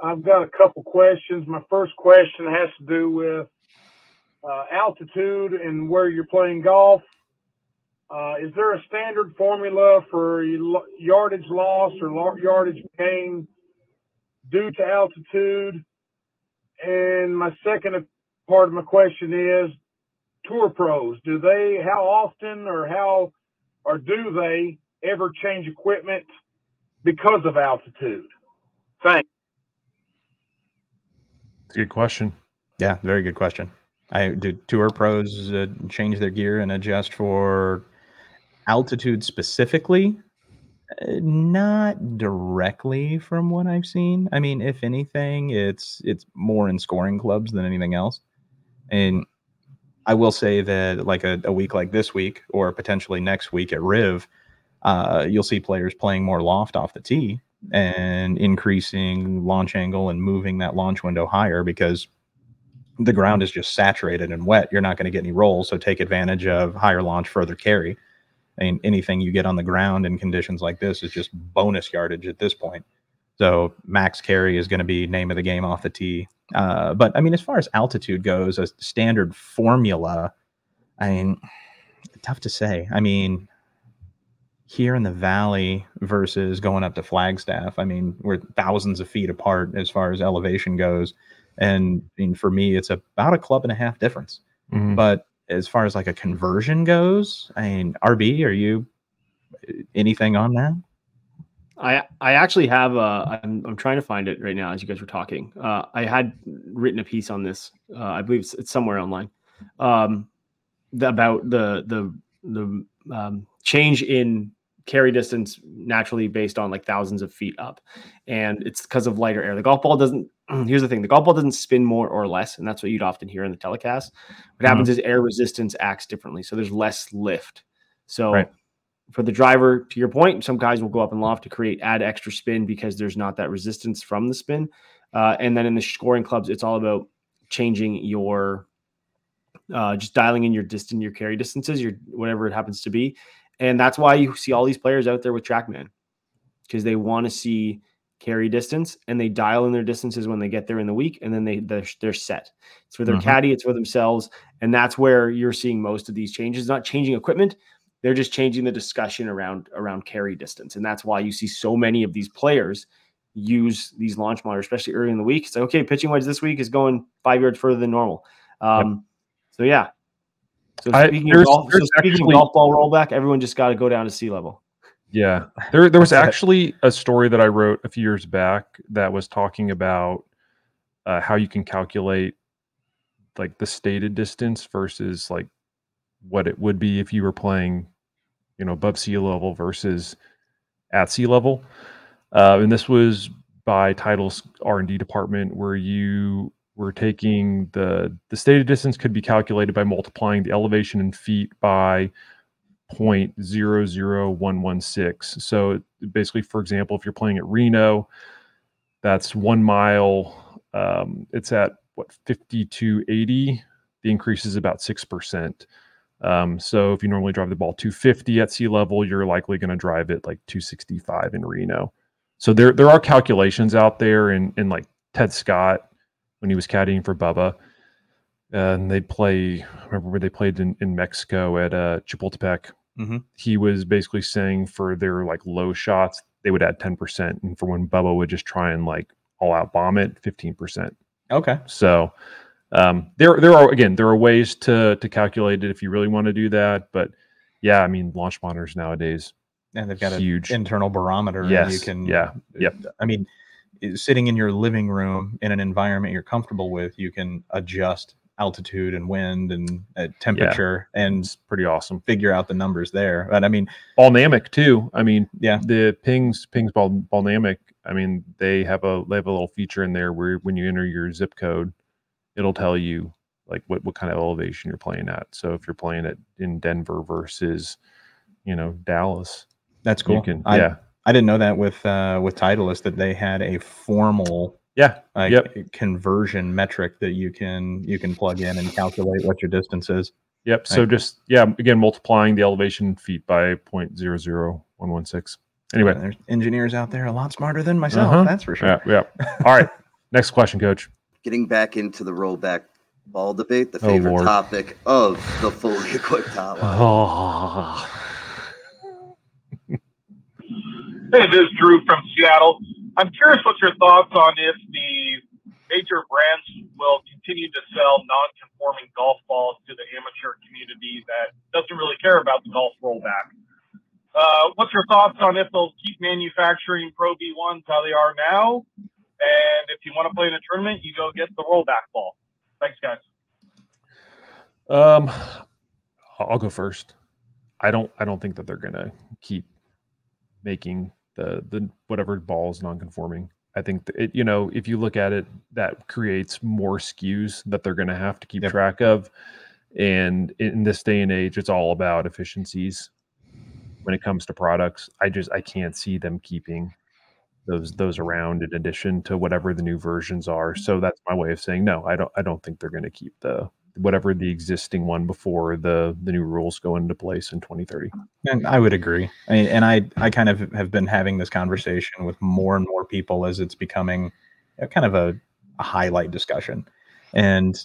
I've got a couple questions. My first question has to do with altitude and where you're playing golf. Is there a standard formula for yardage loss or yardage gain due to altitude? And my second part of my question is tour pros. Do they, how often or how, or do they ever change equipment because of altitude? Thanks. Good question. Yeah, very good question. Do tour pros change their gear and adjust for altitude specifically? Not directly from what I've seen. I mean, if anything, it's more in scoring clubs than anything else. And I will say that like a week like this week or potentially next week at Riv, you'll see players playing more loft off the tee and increasing launch angle and moving that launch window higher because the ground is just saturated and wet. You're not going to get any rolls, so take advantage of higher launch, further carry. I mean, anything you get on the ground in conditions like this is just bonus yardage at this point. So max carry is going to be name of the game off the tee. But, I mean, as far as altitude goes, a standard formula, I mean, tough to say. I mean, here in the valley versus going up to Flagstaff, I mean, we're thousands of feet apart as far as elevation goes. And I mean, for me, it's about a club and a half difference. Mm-hmm. But as far as like a conversion goes, I mean, RB, are you anything on that? I actually have a, I'm trying to find it right now as you guys were talking. I had written a piece on this. I believe it's somewhere online about the change in carry distance naturally based on like thousands of feet up. And it's because of lighter air. The golf ball doesn't, here's the thing, the golf ball doesn't spin more or less, and that's what you'd often hear in the telecast. What happens is air resistance acts differently, so there's less lift. So right. For the driver, to your point, some guys will go up and loft to create, add extra spin because there's not that resistance from the spin. And then in the scoring clubs, it's all about changing your, just dialing in your distance, your carry distances, your whatever it happens to be. And that's why you see all these players out there with TrackMan, because they want to see carry distance, and they dial in their distances when they get there in the week, and then they're set. It's for their caddy, it's for themselves, and that's where you're seeing most of these changes. Not changing equipment, they're just changing the discussion around carry distance, and that's why you see so many of these players use these launch monitors, especially early in the week. It's like, okay, pitching wedge this week is going 5 yards further than normal. So yeah. So speaking of golf ball rollback, everyone just got to go down to sea level. Yeah, there was actually a story that I wrote a few years back that was talking about how you can calculate like the stated distance versus like what it would be if you were playing, you know, above sea level versus at sea level. And this was by Titleist R&D department, where you were taking the stated distance could be calculated by multiplying the elevation in feet by 0.00116. So basically, for example, if you're playing at Reno, that's 1 mile. It's at what, 5280. The increase is about 6%. So if you normally drive the ball 250 at sea level, you're likely going to drive it like 265 in Reno. So there are calculations out there, and like Ted Scott, when he was caddying for Bubba, and they play, I remember when they played in Mexico at Chapultepec. He was basically saying for their like low shots, they would add 10%. And for when Bubba would just try and like all out bomb it, 15%. Okay. So there are ways to calculate it if you really want to do that. But yeah, I mean, launch monitors nowadays. And they've got huge, an internal barometer. Yes. You can, yeah. Yep. I mean, sitting in your living room in an environment you're comfortable with, you can adjust altitude and wind and temperature, and it's pretty awesome. Figure out the numbers there. But I mean, Ballnamic too. I mean, yeah, the Ping's Ballnamic. I mean, they have a little feature in there where when you enter your zip code, it'll tell you like what kind of elevation you're playing at. So if you're playing it in Denver versus, you know, Dallas, that's cool. You can, I didn't know that with Titleist that they had a formal Yeah, like conversion metric that you can plug in and calculate what your distance is. Yep. So again, multiplying the elevation feet by 0.00116. Anyway, there's engineers out there a lot smarter than myself. Uh-huh. That's for sure. Yeah. All right. Next question, Coach. Getting back into the rollback ball debate, the favorite topic of the Fully Equipped Hotline. Hey, this is Drew from Seattle. I'm curious what your thoughts on if the major brands will continue to sell non-conforming golf balls to the amateur community that doesn't really care about the golf rollback. What's your thoughts on if they'll keep manufacturing Pro V1s how they are now? And if you want to play in a tournament, you go get the rollback ball. Thanks, guys. I'll go first. I don't think that they're gonna keep making the whatever ball is non-conforming. I think that it, if you look at it, that creates more SKUs that they're gonna have to keep track of. And in this day and age, it's all about efficiencies when it comes to products. I can't see them keeping those around in addition to whatever the new versions are. So that's my way of saying no. I don't think they're going to keep the whatever the existing one before the new rules go into place in 2030. And I would agree. I mean, and I kind of have been having this conversation with more and more people as it's becoming kind of a highlight discussion. And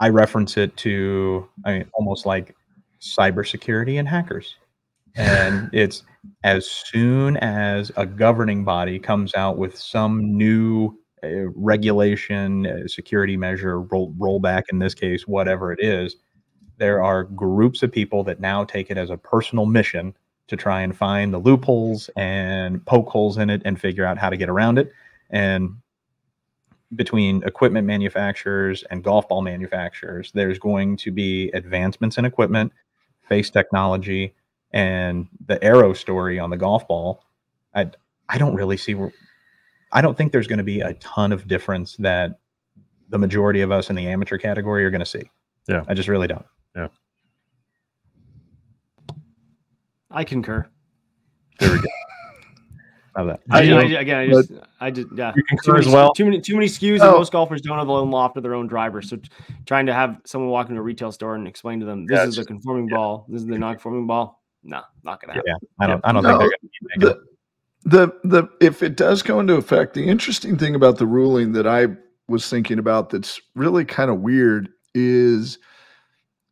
I reference it to almost like cybersecurity and hackers. And it's as soon as a governing body comes out with some new regulation, security measure, rollback in this case, whatever it is, there are groups of people that now take it as a personal mission to try and find the loopholes and poke holes in it and figure out how to get around it. And between equipment manufacturers and golf ball manufacturers, there's going to be advancements in equipment, face technology, and the Aero story on the golf ball. I don't think there's going to be a ton of difference that the majority of us in the amateur category are going to see. Yeah. I just really don't. Yeah. I concur. There we go. How about that? I just you concur as well. Too many SKUs, and most golfers don't have their own loft or their own driver. So trying to have someone walk into a retail store and explain to them, this is a conforming ball, this is the non-conforming ball. No, not gonna happen. Yeah, I don't think they're gonna be if it does go into effect. The interesting thing about the ruling that I was thinking about that's really kind of weird is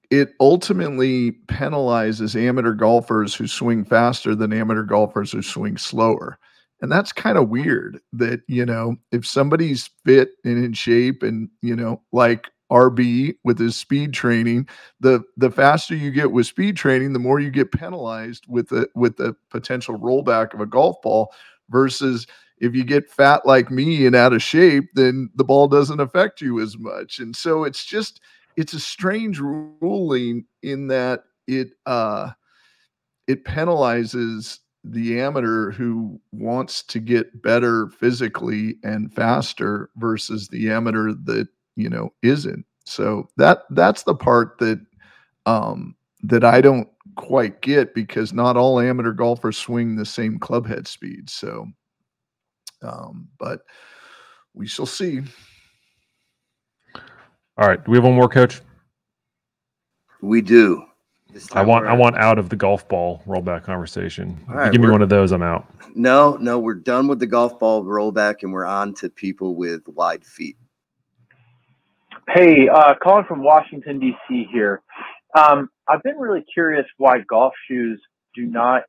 it ultimately penalizes amateur golfers who swing faster than amateur golfers who swing slower. And that's kind of weird that, if somebody's fit and in shape and, like RB with his speed training, the faster you get with speed training, the more you get penalized with the potential rollback of a golf ball, versus if you get fat like me and out of shape, then the ball doesn't affect you as much. And so it's a strange ruling in that it penalizes the amateur who wants to get better physically and faster versus the amateur that isn't. So that's the part that that I don't quite get, because not all amateur golfers swing the same club head speed. So but we shall see. All right, do we have one more, Coach? We do. I want out of the golf ball rollback conversation. All right, give me one of those, I'm out. No, we're done with the golf ball rollback, and we're on to people with wide feet. Hey, Colin from Washington, D.C. here. I've been really curious why golf shoes do not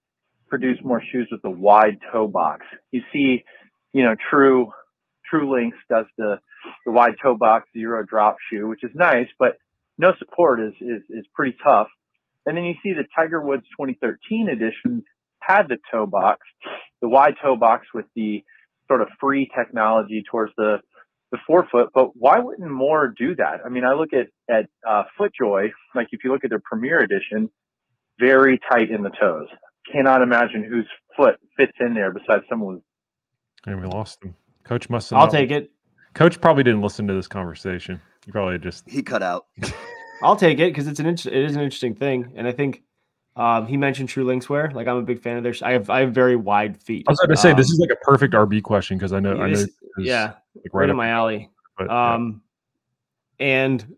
produce more shoes with a wide toe box. You see, True Links does the wide toe box zero drop shoe, which is nice, but no support is pretty tough. And then you see the Tiger Woods 2013 edition had the toe box, the wide toe box with the sort of free technology towards the forefoot, but why wouldn't more do that? I mean, I look at FootJoy, like if you look at their Premier Edition, very tight in the toes. Cannot imagine whose foot fits in there besides someone. And we lost him. Coach must have. I'll take it. Coach probably didn't listen to this conversation. He cut out. I'll take it because it is an interesting thing, and I think He mentioned True Links wear. Like, I'm a big fan of theirs. I have very wide feet. I was about to say, this is like a perfect RB question because I know. Yeah, like right in my alley. But, and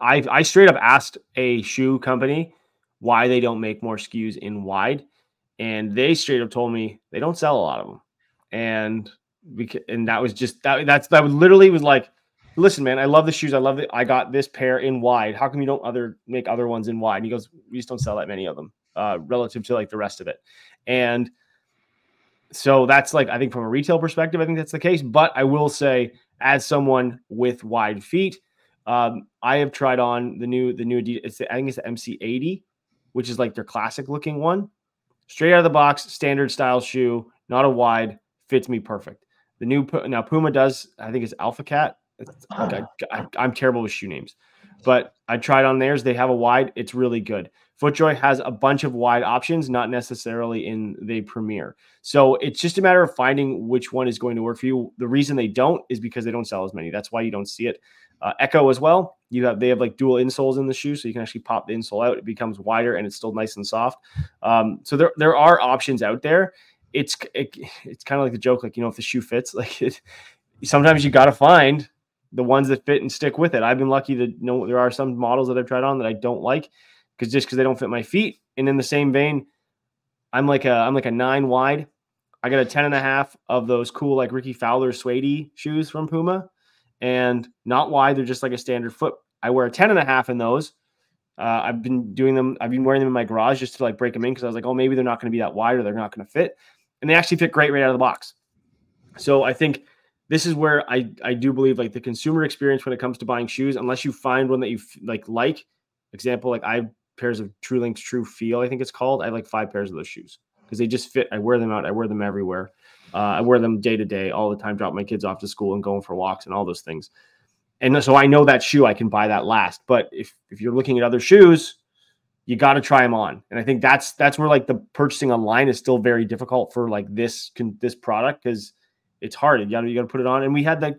I straight up asked a shoe company why they don't make more SKUs in wide, and they straight up told me they don't sell a lot of them. And that was just that literally was like, listen, man, I love the shoes. I love it. I got this pair in wide. How come you don't make other ones in wide? And he goes, we just don't sell that many of them relative to like the rest of it. And so that's like, I think from a retail perspective, I think that's the case. But I will say, as someone with wide feet, I have tried on the new Adidas. I think it's the MC80, which is like their classic looking one. Straight out of the box, standard style shoe, not a wide, fits me perfect. The new now Puma does, I think it's Alpha Cat. Okay. I'm terrible with shoe names, but I tried on theirs. They have a wide. It's really good. FootJoy has a bunch of wide options, not necessarily in the Premier. So it's just a matter of finding which one is going to work for you. The reason they don't is because they don't sell as many. That's why you don't see it. Echo as well. They have like dual insoles in the shoe, so you can actually pop the insole out. It becomes wider and it's still nice and soft. So there are options out there. It's kind of like the joke, like, you know, if the shoe fits, like it, sometimes you got to find the ones that fit and stick with it. I've been lucky to know there are some models that I've tried on that I don't like because they don't fit my feet. And in the same vein, I'm like a 9 wide. I got a 10.5 of those cool, like Ricky Fowler suede shoes from Puma, and not wide. They're just like a standard foot. I wear a 10.5 in those. I've been wearing them in my garage just to like break them in. Cause I was like, oh, maybe they're not going to be that wide or they're not going to fit. And they actually fit great right out of the box. So I think this is where I do believe like the consumer experience when it comes to buying shoes, unless you find one that you like example, like I have pairs of True Links, True Feel, I think it's called. I have like 5 pairs of those shoes because they just fit. I wear them out. I wear them everywhere. I wear them day to day all the time, drop my kids off to school and going for walks and all those things. And so I know that shoe, I can buy that last, but if you're looking at other shoes, you got to try them on. And I think that's where like the purchasing online is still very difficult for like this product. Cause it's hard. You got to put it on. And we had that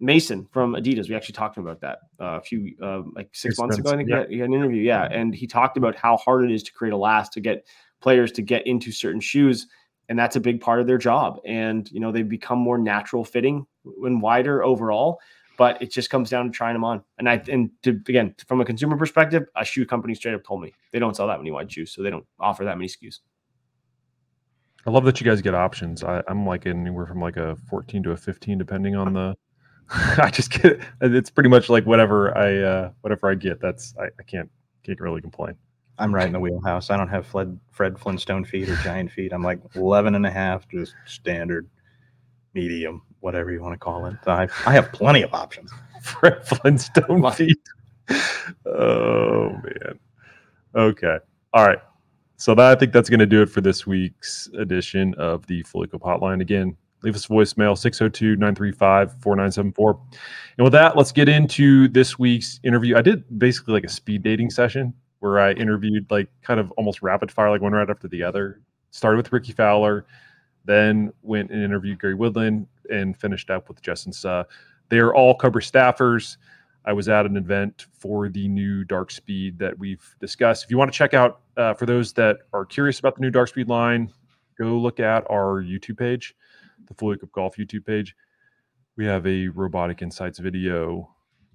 Mason from Adidas. We actually talked about that a few like 6 months ago. I think we had an interview. Yeah, and he talked about how hard it is to create a last to get players to get into certain shoes, and that's a big part of their job. And you know they become more natural fitting and wider overall, but it just comes down to trying them on. And from a consumer perspective, a shoe company straight up told me they don't sell that many wide shoes, so they don't offer that many SKUs. I love that you guys get options. I'm like anywhere from like a 14 to a 15, depending on the. I just get it's pretty much like whatever I get. That's I can't really complain. I'm right in the wheelhouse. I don't have Fred Flintstone feet or giant feet. I'm like 11.5, just standard, medium, whatever you want to call it. I have plenty of options. Fred Flintstone feet. Oh man. Okay. All right. So I think that's going to do it for this week's edition of the Fully Equipped Hotline. Again, leave us a voicemail, 602-935-4974. And with that, let's get into this week's interview. I did basically like a speed dating session where I interviewed like kind of almost rapid fire, like one right after the other. Started with Ricky Fowler, then went and interviewed Gary Woodland, and finished up with Justin Suh. They are all Cobra staffers. I was at an event for the new Dark Speed that we've discussed. If you want to check out, for those that are curious about the new Dark Speed line, go look at our YouTube page, the Fully Equipped Golf YouTube page. We have a Robotic Insights video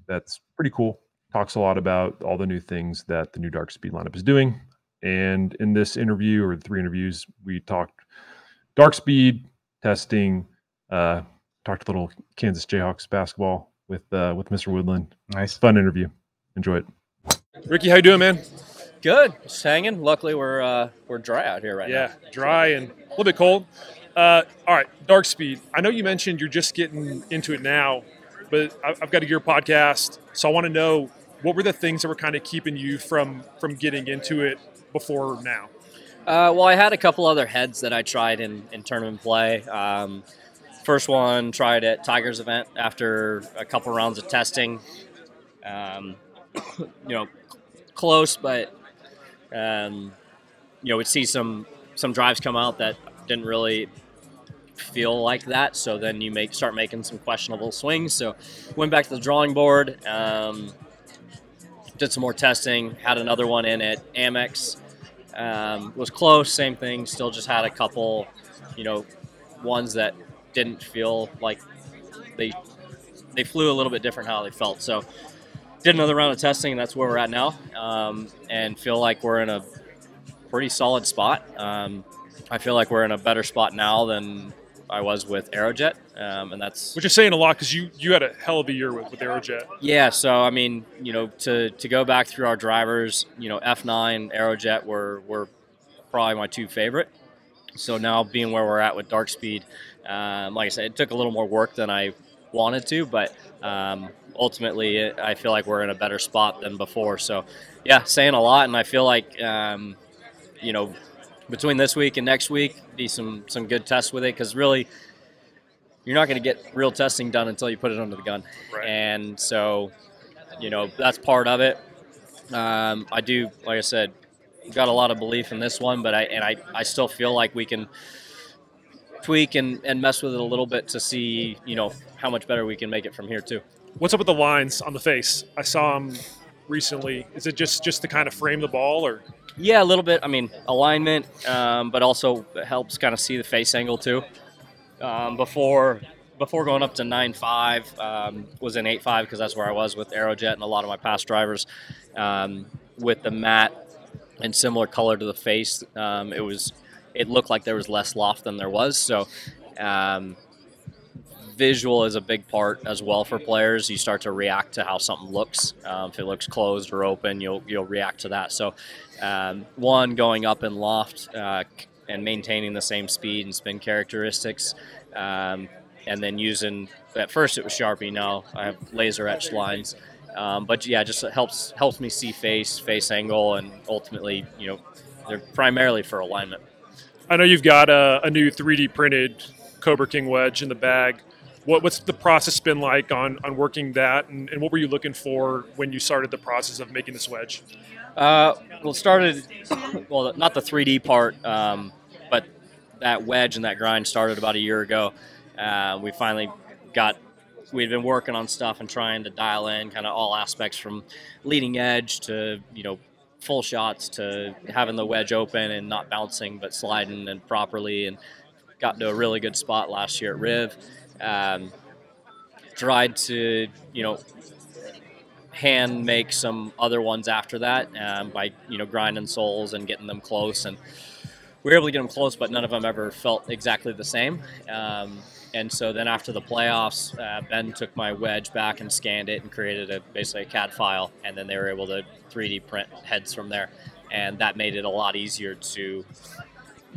that's pretty cool. Talks a lot about all the new things that the new Dark Speed lineup is doing. And in this interview, or the 3 interviews, we talked Dark Speed testing, talked a little Kansas Jayhawks basketball with Mr. Woodland. Nice. Fun interview. Enjoy it. Ricky, how you doing, man? Good. Just hanging. Luckily, we're dry out here right now. Yeah, dry and a little bit cold. All right, Dark Speed. I know you mentioned you're just getting into it now, but I've got a gear podcast, so I want to know what were the things that were kind of keeping you from getting into it before now? Well, I had a couple other heads that I tried in tournament play. First one tried at Tiger's event after a couple rounds of testing, close, but, we'd see some drives come out that didn't really feel like that. So then you start making some questionable swings. So went back to the drawing board, did some more testing, had another one in at Amex. Was close, same thing, still just had a couple, ones that didn't feel like they flew a little bit different how they felt. So did another round of testing, and that's where we're at now, and feel like we're in a pretty solid spot. I feel like we're in a better spot now than I was with Aerojet, and that's... Which is saying a lot, because you had a hell of a year with Aerojet. Yeah, so, to go back through our drivers, F9, Aerojet were probably my two favorite. So now being where we're at with Dark Speed, like I said, it took a little more work than I wanted to, but ultimately I feel like we're in a better spot than before. So, yeah, saying a lot, and I feel like, between this week and next week, be some good tests with it, because really you're not going to get real testing done until you put it under the gun. Right. And so, that's part of it. I do, like I said, got a lot of belief in this one, but I still feel like we can tweak and mess with it a little bit to see, how much better we can make it from here too. What's up with the lines on the face? I saw them recently. Is it just to kind of frame the ball, or? Yeah, a little bit. Alignment, but also it helps kind of see the face angle too. Before going up to 9.5, was in 8.5 because that's where I was with Aerojet and a lot of my past drivers. With the matte and similar color to the face, it looked like there was less loft than there was. So visual is a big part as well for players. You start to react to how something looks. If it looks closed or open, you'll react to that. So one, going up in loft and maintaining the same speed and spin characteristics, and then using, at first it was Sharpie, now I have laser etched lines, but yeah, just helps me see face angle, and ultimately they're primarily for alignment. I know you've got a new 3D printed Cobra King wedge in the bag. What's the process been like on working that, and what were you looking for when you started the process of making this wedge? Not the 3D part, but that wedge and that grind started about a year ago. We finally we'd been working on stuff and trying to dial in kind of all aspects, from leading edge to, full shots, to having the wedge open and not bouncing but sliding and properly, and got to a really good spot last year at Riv. Tried to, hand make some other ones after that, by, grinding soles and getting them close. And we were able to get them close, but none of them ever felt exactly the same. And so then after the playoffs, Ben took my wedge back and scanned it and created basically a CAD file. And then they were able to 3D print heads from there. And that made it a lot easier to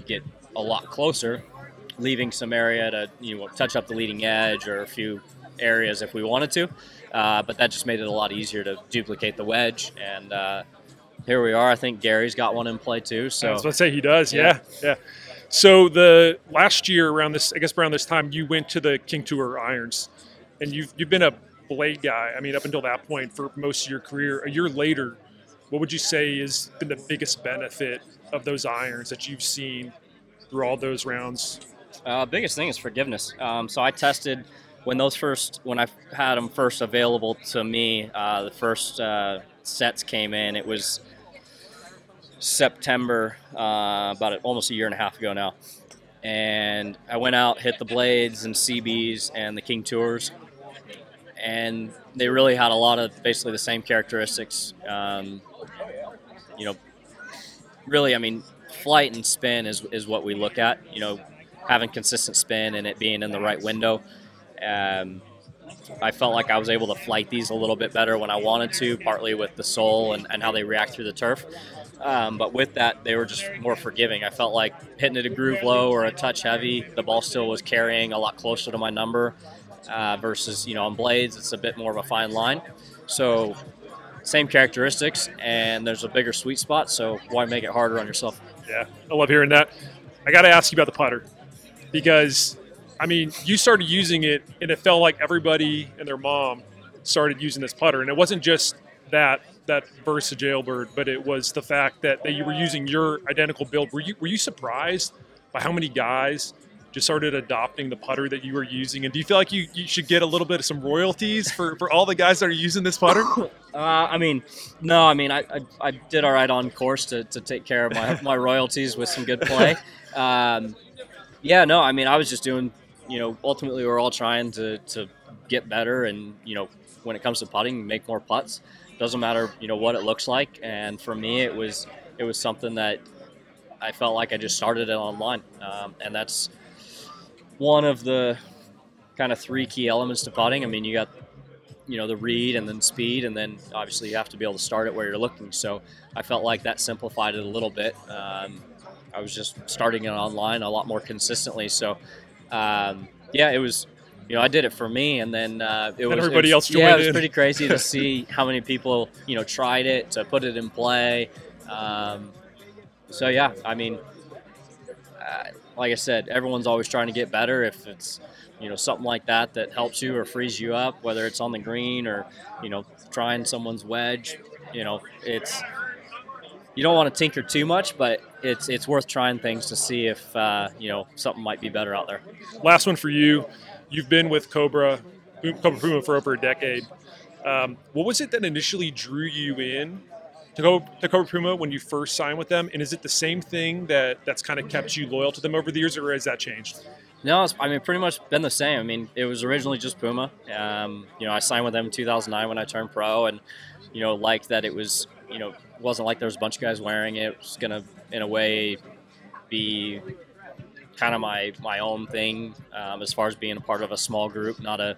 get a lot closer, leaving some area to touch up the leading edge or a few areas if we wanted to, but that just made it a lot easier to duplicate the wedge, and here we are. I think Gary's got one in play too. So I was going to say he does, yeah. So the last year around this time, you went to the King Tour irons, and you've been a blade guy. Up until that point for most of your career. A year later, what would you say has been the biggest benefit of those irons that you've seen through all those rounds? Biggest thing is forgiveness. So I tested when I had them first available to me, the first sets came in. It was September, about almost a year and a half ago now. And I went out, hit the blades and CBs and the King Tours. And they really had a lot of basically the same characteristics. Really, flight and spin is what we look at, having consistent spin and it being in the right window. I felt like I was able to flight these a little bit better when I wanted to, partly with the sole and how they react through the turf. But with that, they were just more forgiving. I felt like hitting it a groove low or a touch heavy, the ball still was carrying a lot closer to my number, versus, on blades, it's a bit more of a fine line. So same characteristics, and there's a bigger sweet spot, so why make it harder on yourself? Yeah, I love hearing that. I got to ask you about the putter, because you started using it, and it felt like everybody and their mom started using this putter. And it wasn't just that Versa Jailbird, but it was the fact that you were using your identical build. Were you surprised by how many guys just started adopting the putter that you were using? And do you feel like you should get a little bit of some royalties for all the guys that are using this putter? I did all right on course to take care of my royalties with some good play. I was just doing, ultimately we're all trying to get better. And, when it comes to putting, make more putts. Doesn't matter, what it looks like. And for me, it was something that I felt like I just started it online. And that's one of the kind of three key elements to putting. I mean, you got, the read and then speed, and then obviously you have to be able to start it where you're looking. So I felt like that simplified it a little bit. I was just starting it online a lot more consistently. So, it was, I did it for me, and then everybody else joined in. Yeah, it was pretty crazy to see how many people, tried it, to put it in play. Like I said, everyone's always trying to get better. If it's, something like that helps you or frees you up, whether it's on the green or, trying someone's wedge, it's, you don't want to tinker too much, but it's worth trying things to see if, something might be better out there. Last one for you. You've been with Cobra Puma for over a decade. What was it that initially drew you in to Cobra Puma when you first signed with them? And is it the same thing that's kind of kept you loyal to them over the years, or has that changed? No, it's pretty much been the same. I mean, it was originally just Puma. I signed with them in 2009 when I turned pro, and, liked that it was, wasn't like there was a bunch of guys wearing it. It was going to, in a way, be kind of my own thing, as far as being a part of a small group, not a,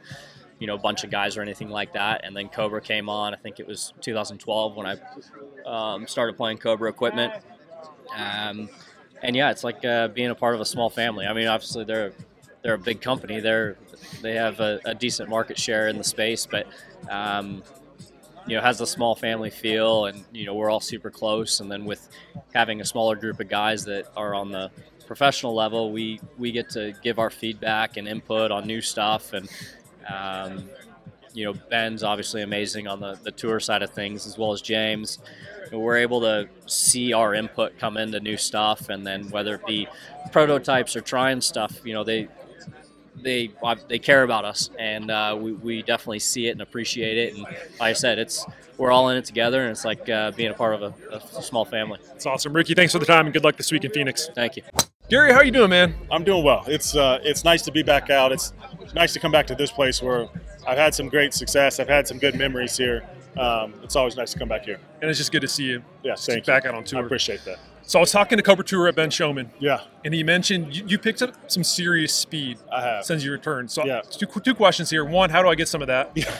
bunch of guys or anything like that. And then Cobra came on. I think it was 2012 when I started playing Cobra equipment. It's like being a part of a small family. I mean, obviously they're a big company. They have a decent market share in the space, but has a small family feel, and we're all super close. And then with having a smaller group of guys that are on the professional level, we get to give our feedback and input on new stuff. And Ben's obviously amazing on the tour side of things, as well as James. We're able to see our input come into new stuff, and then whether it be prototypes or trying stuff, they care about us, and we definitely see it and appreciate it. And like I said, we're all in it together, and it's like being a part of a small family. It's awesome. Ricky, thanks for the time, and good luck this week in Phoenix. Thank you. Gary, how are you doing, man? I'm doing well. It's nice to be back out. It's nice to come back to this place where I've had some great success. I've had some good memories here. It's always nice to come back here. And it's just good to see you. Yeah, thank you. Back out on tour. I appreciate that. So I was talking to Cobra Tour at Ben Showman. Yeah. And he mentioned you picked up some serious speed. I have. Since you returned. So yeah. Two questions here. One, how do I get some of that? Yeah.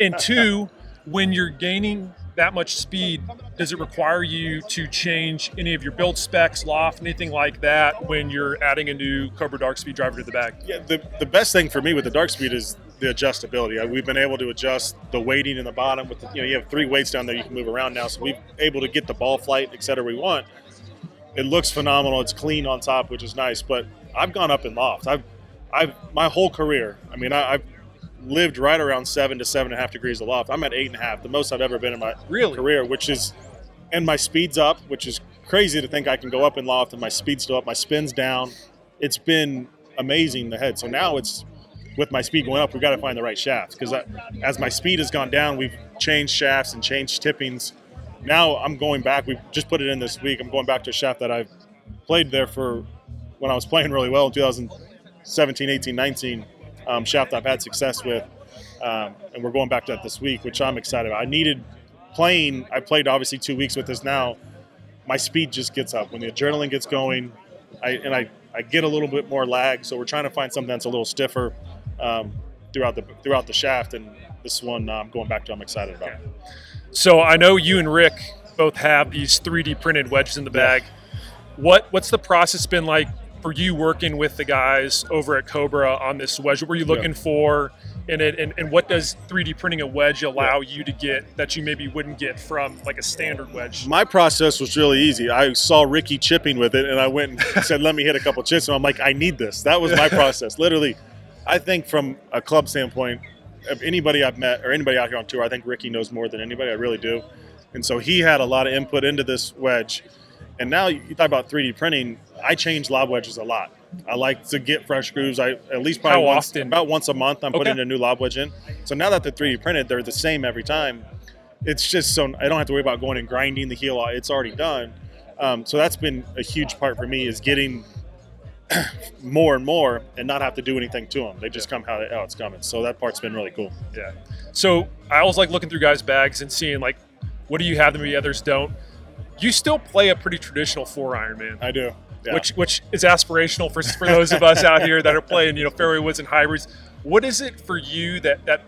and two, when you're gaining that much speed, does it require you to change any of your build specs, loft, anything like that when you're adding a new Cobra Dark Speed driver to the bag? Yeah, the best thing for me with the Dark Speed is the adjustability. We've been able to adjust the weighting in the bottom with you have three weights down there you can move around now, so we're able to get the ball flight, et cetera, we want. It looks phenomenal. It's clean on top, which is nice, but I've gone up in loft. I've my whole career, I've lived right around 7 to 7.5 degrees of loft. I'm at 8.5, the most I've ever been in my career, which is, and my speed's up, which is crazy to think I can go up in loft and my speed's still up, my spin's down. It's been amazing in the head. So now it's, with my speed going up, we've got to find the right shafts, because as my speed has gone down, we've changed shafts and changed tippings. Now I'm going back. We've just put it in this week. I'm going back to a shaft that I've played there for when I was playing really well in 2017, 18, 19. Shaft I've had success with, and we're going back to that this week, which I'm excited about. I played obviously 2 weeks with this now. My speed just gets up. When the adrenaline gets going, I get a little bit more lag, so we're trying to find something that's a little stiffer throughout the shaft, and this one I'm going back to, I'm excited about. Okay. So I know you and Rick both have these 3D printed wedges in the bag. Yeah. What's the process been like for you working with the guys over at Cobra on this wedge? What were you looking for in it, and what does 3D printing a wedge allow you to get that you maybe wouldn't get from like a standard wedge? My process was really easy. I saw Ricky chipping with it, and I went and said, let me hit a couple chips, and I'm like, I need this. That was my process. Literally, I think from a club standpoint, of anybody I've met or anybody out here on tour, I think Ricky knows more than anybody. I really do. And so he had a lot of input into this wedge. And now you talk about 3D printing, I change lob wedges a lot. I like to get fresh grooves. I at least probably about once a month I'm putting a new lob wedge in. So now that they're 3D printed, they're the same every time. It's just so I don't have to worry about going and grinding the heel out. It's already done. So that's been a huge part for me is getting more and more and not have to do anything to them. They just come how it's coming. So that part's been really cool. Yeah. So I always like looking through guys' bags and seeing, like, what do you have that maybe others don't? You still play a pretty traditional 4-iron, man. I do. Yeah. Which is aspirational for those of us out here that are playing, fairway woods and hybrids. What is it for you that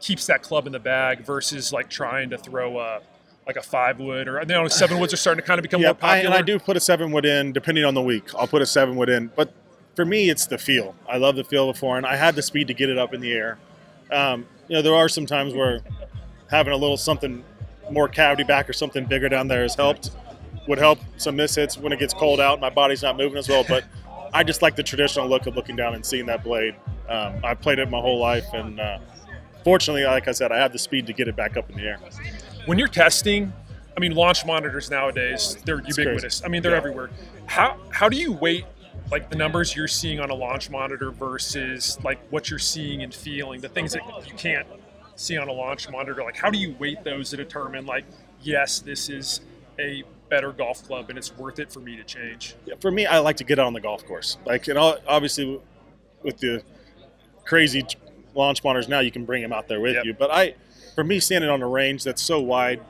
keeps that club in the bag versus like trying to throw a 5-wood or 7-woods are starting to kind of become more popular? And I do put a 7-wood in depending on the week. I'll put a 7-wood in, but for me it's the feel. I love the feel of a 4-iron. I had the speed to get it up in the air. There are some times where having a little something more cavity back or something bigger down there has helped. Would help some mishits when it gets cold out. My body's not moving as well, but I just like the traditional look of looking down and seeing that blade. I've played it my whole life, and fortunately, like I said, I have the speed to get it back up in the air. When you're testing, launch monitors nowadays, they're ubiquitous. Crazy. They're everywhere. How do you weight like the numbers you're seeing on a launch monitor versus like what you're seeing and feeling, the things that you can't see on a launch monitor? Like, how do you weight those to determine like, yes, this is a better golf club and it's worth it for me to change? Yeah, for me, I like to get on the golf course. Like, and obviously with the crazy launch monitors now, you can bring them out there with you. But for me, standing on a range that's so wide,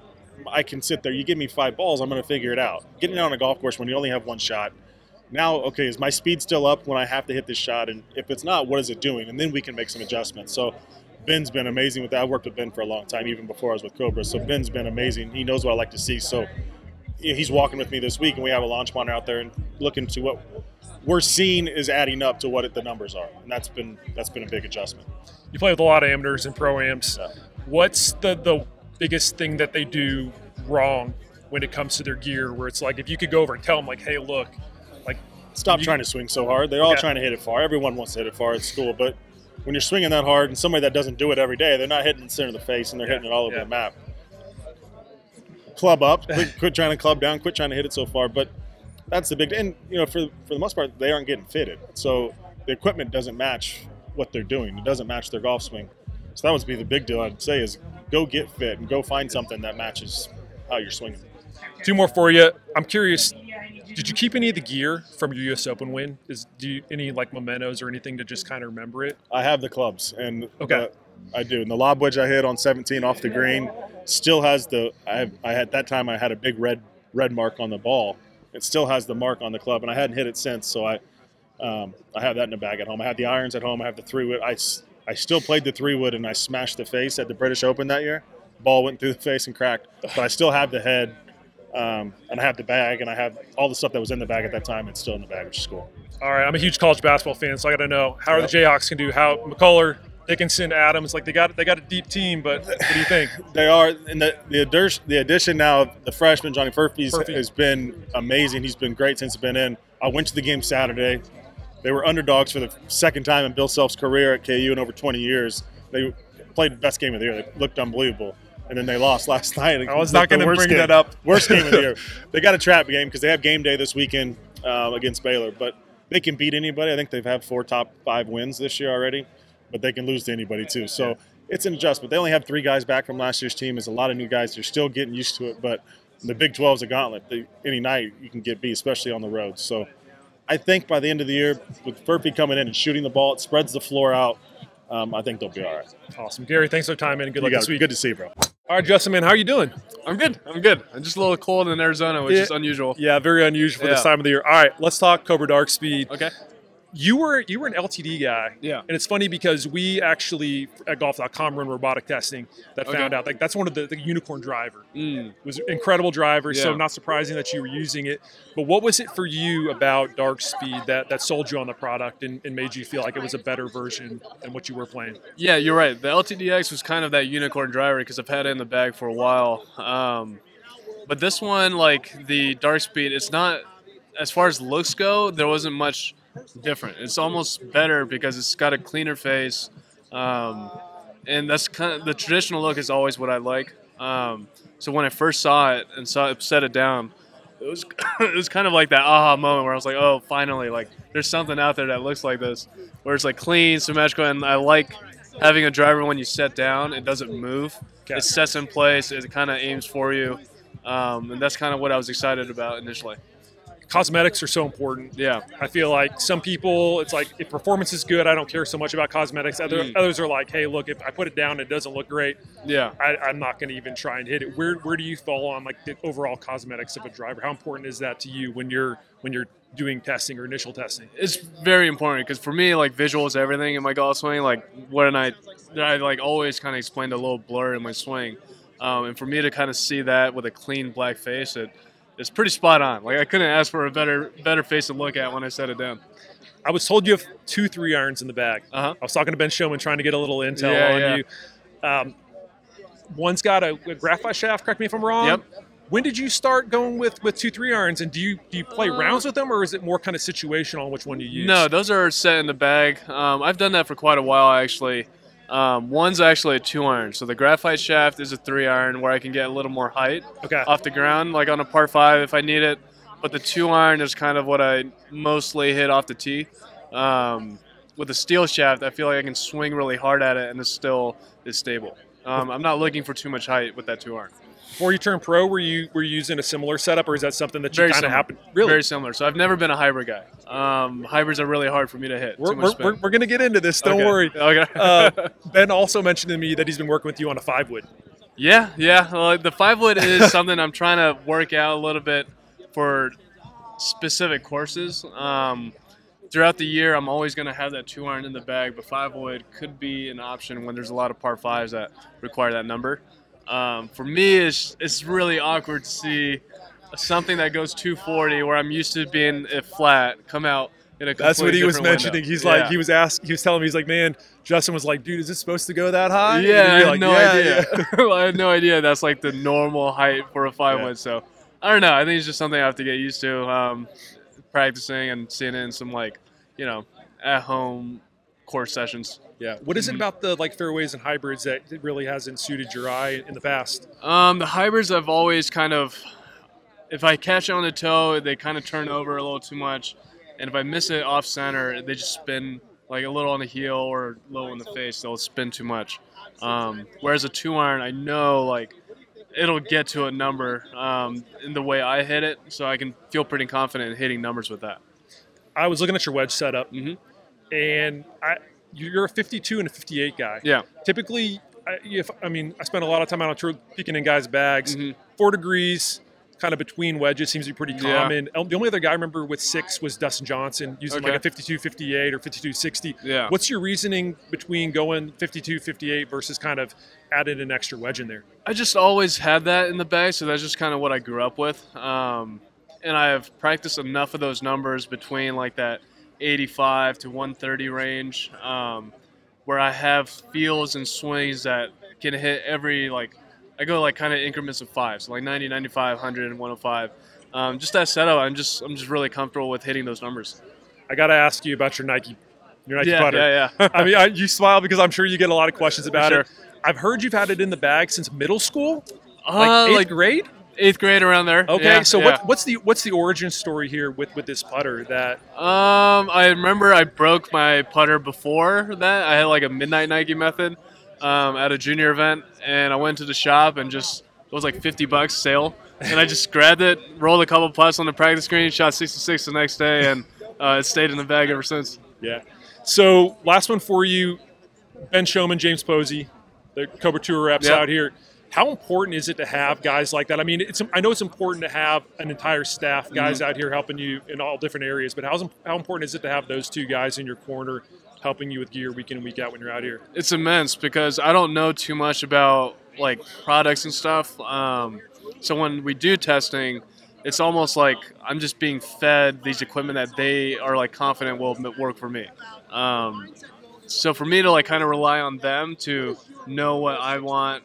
I can sit there. You give me 5 balls, I'm going to figure it out. Getting on a golf course when you only have 1 shot. Now, okay, is my speed still up when I have to hit this shot? And if it's not, what is it doing? And then we can make some adjustments. So Ben's been amazing with that. I worked with Ben for a long time, even before I was with Cobra. So Ben's been amazing. He knows what I like to see. So he's walking with me this week, and we have a launch monitor out there and looking to what we're seeing is adding up to what the numbers are. And that's been a big adjustment. You play with a lot of amateurs and pro-ams. Yeah. What's the biggest thing that they do wrong when it comes to their gear, where it's like, if you could go over and tell them, like, hey, look, like, stop trying to swing so hard. They're all trying to hit it far. Everyone wants to hit it far. It's cool. But when you're swinging that hard and somebody that doesn't do it every day, they're not hitting the center of the face and they're hitting it all over the map. Club up, quit trying to club down, quit trying to hit it so far. But that's the big, and for the most part, they aren't getting fitted, so the equipment doesn't match what they're doing. It doesn't match their golf swing. So that would be the big deal, I'd say, is go get fit and go find something that matches how you're swinging. 2 more for you. I'm curious, did you keep any of the gear from your U.S. Open win? Do you any like mementos or anything to just kind of remember it? I have the clubs, and I do. And the lob wedge I hit on 17 off the green still has I had a big red mark on the ball. It still has the mark on the club, and I hadn't hit it since. So I have that in a bag at home. I have the irons at home. I have the 3-wood. I still played the 3-wood, and I smashed the face at the British Open that year. Ball went through the face and cracked. But I still have the head, and I have the bag, and I have all the stuff that was in the bag at that time. It's still in the bag, which is cool. All right, I'm a huge college basketball fan, so I got to know, how are the Jayhawks going to do? How McCullough, Dickinson, Adams, like they got a deep team, but what do you think? They are, and the addition now of the freshman Johnny Furphy's has been amazing. He's been great since he's been in. I went to the game Saturday. They were underdogs for the second time in Bill Self's career at KU in over 20 years. They played the best game of the year. They looked unbelievable, and then they lost last night. I was not going to bring that up. Worst game of the year. They got a trap game because they have game day this weekend against Baylor, but they can beat anybody. I think they've had 4 top 5 wins this year already. But they can lose to anybody too. So it's an adjustment. They only have 3 guys back from last year's team. There's a lot of new guys. They're still getting used to it. But the Big 12 is a gauntlet. Any night you can get beat, especially on the road. So I think by the end of the year, with Furphy coming in and shooting the ball, it spreads the floor out. I think they'll be all right. Awesome. Gary, thanks for your time, man. And good luck this week. Good to see you, bro. All right, Justin, man, how are you doing? I'm good. I'm just a little cold in Arizona, which is unusual. Yeah, very unusual for this time of the year. All right, let's talk Cobra Dark Speed. Okay. You were an LTD guy. Yeah. And it's funny because we actually, at Golf.com, run robotic testing that found out. Like, that's one of the unicorn driver. It was an incredible driver, so not surprising that you were using it. But what was it for you about Dark Speed that sold you on the product and made you feel like it was a better version than what you were playing? Yeah, you're right. The LTDX was kind of that unicorn driver because I've had it in the bag for a while. But this one, like the Dark Speed, it's not, as far as looks go, there wasn't much different. It's almost better because it's got a cleaner face, and that's kind of the traditional look is always what I like. So when I first saw it and set it down, it was kind of like that aha moment where I was like, oh, finally, like there's something out there that looks like this, where it's like clean, symmetrical, and I like having a driver when you set down, it doesn't move. Okay. It sets in place. It kind of aims for you, and that's kind of what I was excited about initially. Cosmetics are so important. Yeah. I feel like some people, it's like, if performance is good, I don't care so much about cosmetics. Others are like, hey, look, if I put it down, it doesn't look great. Yeah. I'm not going to even try and hit it. Where do you fall on like the overall cosmetics of a driver? How important is that to you when you're doing testing or initial testing? It's very important because for me, like visual is everything in my golf swing. Like when I like always kind of explained a little blur in my swing. And for me to kind of see that with a clean black face, it's pretty spot on. Like I couldn't ask for a better face to look at when I set it down. I was told you have 2 3-irons in the bag. Uh-huh. I was talking to Ben Showman trying to get a little intel on you. One's got a graphite shaft. Correct me if I'm wrong. Yep. When did you start going with 2 3-irons, and do you play rounds with them, or is it more kind of situational on which one you use? No, those are set in the bag. I've done that for quite a while actually. One's actually a 2-iron, so the graphite shaft is a 3-iron where I can get a little more height off the ground, like on a par 5 if I need it. But the 2-iron is kind of what I mostly hit off the tee. With a steel shaft, I feel like I can swing really hard at it and it still is stable. I'm not looking for too much height with that 2-iron. Before you turned pro, were you using a similar setup, or is that something that you kind of happened? Really? Very similar. So I've never been a hybrid guy. Hybrids are really hard for me to hit. We're going to get into this. Don't worry. Okay. Ben also mentioned to me that he's been working with you on a 5-wood. Yeah. The 5-wood is something I'm trying to work out a little bit for specific courses. Throughout the year, I'm always going to have that 2-iron in the bag, but 5-wood could be an option when there's a lot of par 5s that require that number. For me, it's really awkward to see something that goes 240 where I'm used to being it flat come out in a completely different window. That's what he was mentioning. He's like, he was telling me, man, Justin was like, dude, is it supposed to go that high? Yeah, I had no idea. Yeah. I had no idea that's like the normal height for a 5-wood. Yeah. So I don't know. I think it's just something I have to get used to, practicing and seeing it in some at home course sessions. Yeah. What is it about the fairways and hybrids that really hasn't suited your eye in the past? The hybrids I've always kind of, if I catch it on the toe, they kind of turn over a little too much, and if I miss it off center, they just spin like a little on the heel or low in the face. They'll spin too much. Whereas a 2-iron, I know it'll get to a number in the way I hit it, so I can feel pretty confident in hitting numbers with that. I was looking at your wedge setup, and You're a 52 and a 58 guy. Yeah. Typically, I spend a lot of time out on tour peeking in guys' bags. 4 degrees, kind of between wedges, seems to be pretty common. Yeah. The only other guy I remember with 6 was Dustin Johnson, using a 52, 58 or 52, 60. Yeah. What's your reasoning between going 52, 58 versus kind of adding an extra wedge in there? I just always had that in the bag, so that's just kind of what I grew up with. And I have practiced enough of those numbers between that 85 to 130 range, where I have feels and swings that can hit every, I go kind of increments of 5, so 90, 95, 100, and 105. Just that setup, I'm just really comfortable with hitting those numbers. I gotta ask you about your Nike putter. Yeah. You smile because I'm sure you get a lot of questions about it. I've heard you've had it in the bag since middle school, grade. 8th grade, around there. Okay, yeah, so yeah. What's the origin story here with this putter? That I remember I broke my putter before that. I had a midnight Nike method at a junior event, and I went to the shop and it was $50 sale, and I just grabbed it, rolled a couple putts on the practice green, shot 66 the next day, and it stayed in the bag ever since. Yeah. So last one for you, Ben Showman, James Posey, the Cobra Tour reps out here. How important is it to have guys like that? I mean, I know it's important to have an entire staff, guys out here helping you in all different areas, but how important is it to have those two guys in your corner helping you with gear week in and week out when you're out here? It's immense because I don't know too much about products and stuff. So when we do testing, it's almost like I'm just being fed these equipment that they are confident will work for me. So for me to kind of rely on them to know what I want,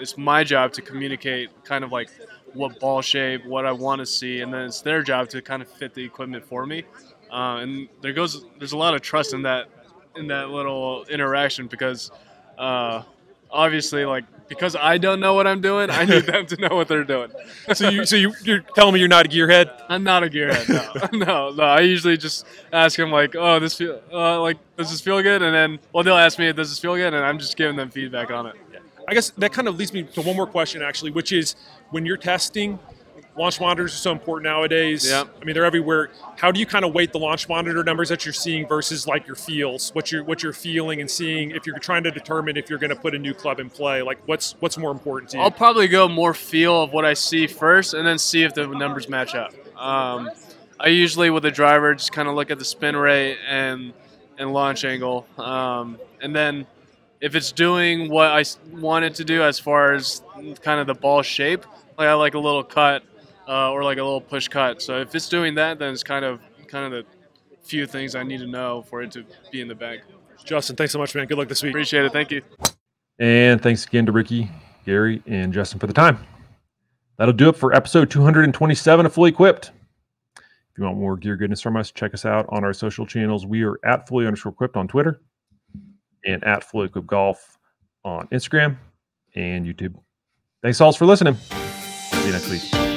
it's my job to communicate kind of what ball shape, what I want to see, and then it's their job to kind of fit the equipment for me. And there's a lot of trust in that little interaction because obviously, like, because I don't know what I'm doing, I need them to know what they're doing. So you're telling me you're not a gearhead? I'm not a gearhead. No. I usually just ask them, like, oh, does this feel good? And then, well, they'll ask me, does this feel good? And I'm just giving them feedback on it. Yeah. I guess that kind of leads me to one more question, actually, which is when you're testing, launch monitors are so important nowadays. Yeah. I mean, they're everywhere. How do you kind of weight the launch monitor numbers that you're seeing versus like your feels, what you're feeling and seeing if you're trying to determine if you're going to put a new club in play? Like what's more important to you? I'll probably go more feel of what I see first and then see if the numbers match up. I usually, with a driver, just kind of look at the spin rate and launch angle. And then if it's doing what I want it to do as far as kind of the ball shape, like I like a little cut, or like a little push cut. So if it's doing that, then it's kind of the few things I need to know for it to be in the bag. Justin, thanks so much, man. Good luck this week. Appreciate it. Thank you. And thanks again to Ricky, Gary, and Justin for the time. That'll do it for episode 227 of Fully Equipped. If you want more gear goodness from us, check us out on our social channels. We are at Fully_Equipped on Twitter and at Fully Equipped Golf on Instagram and YouTube. Thanks all for listening. See you next week.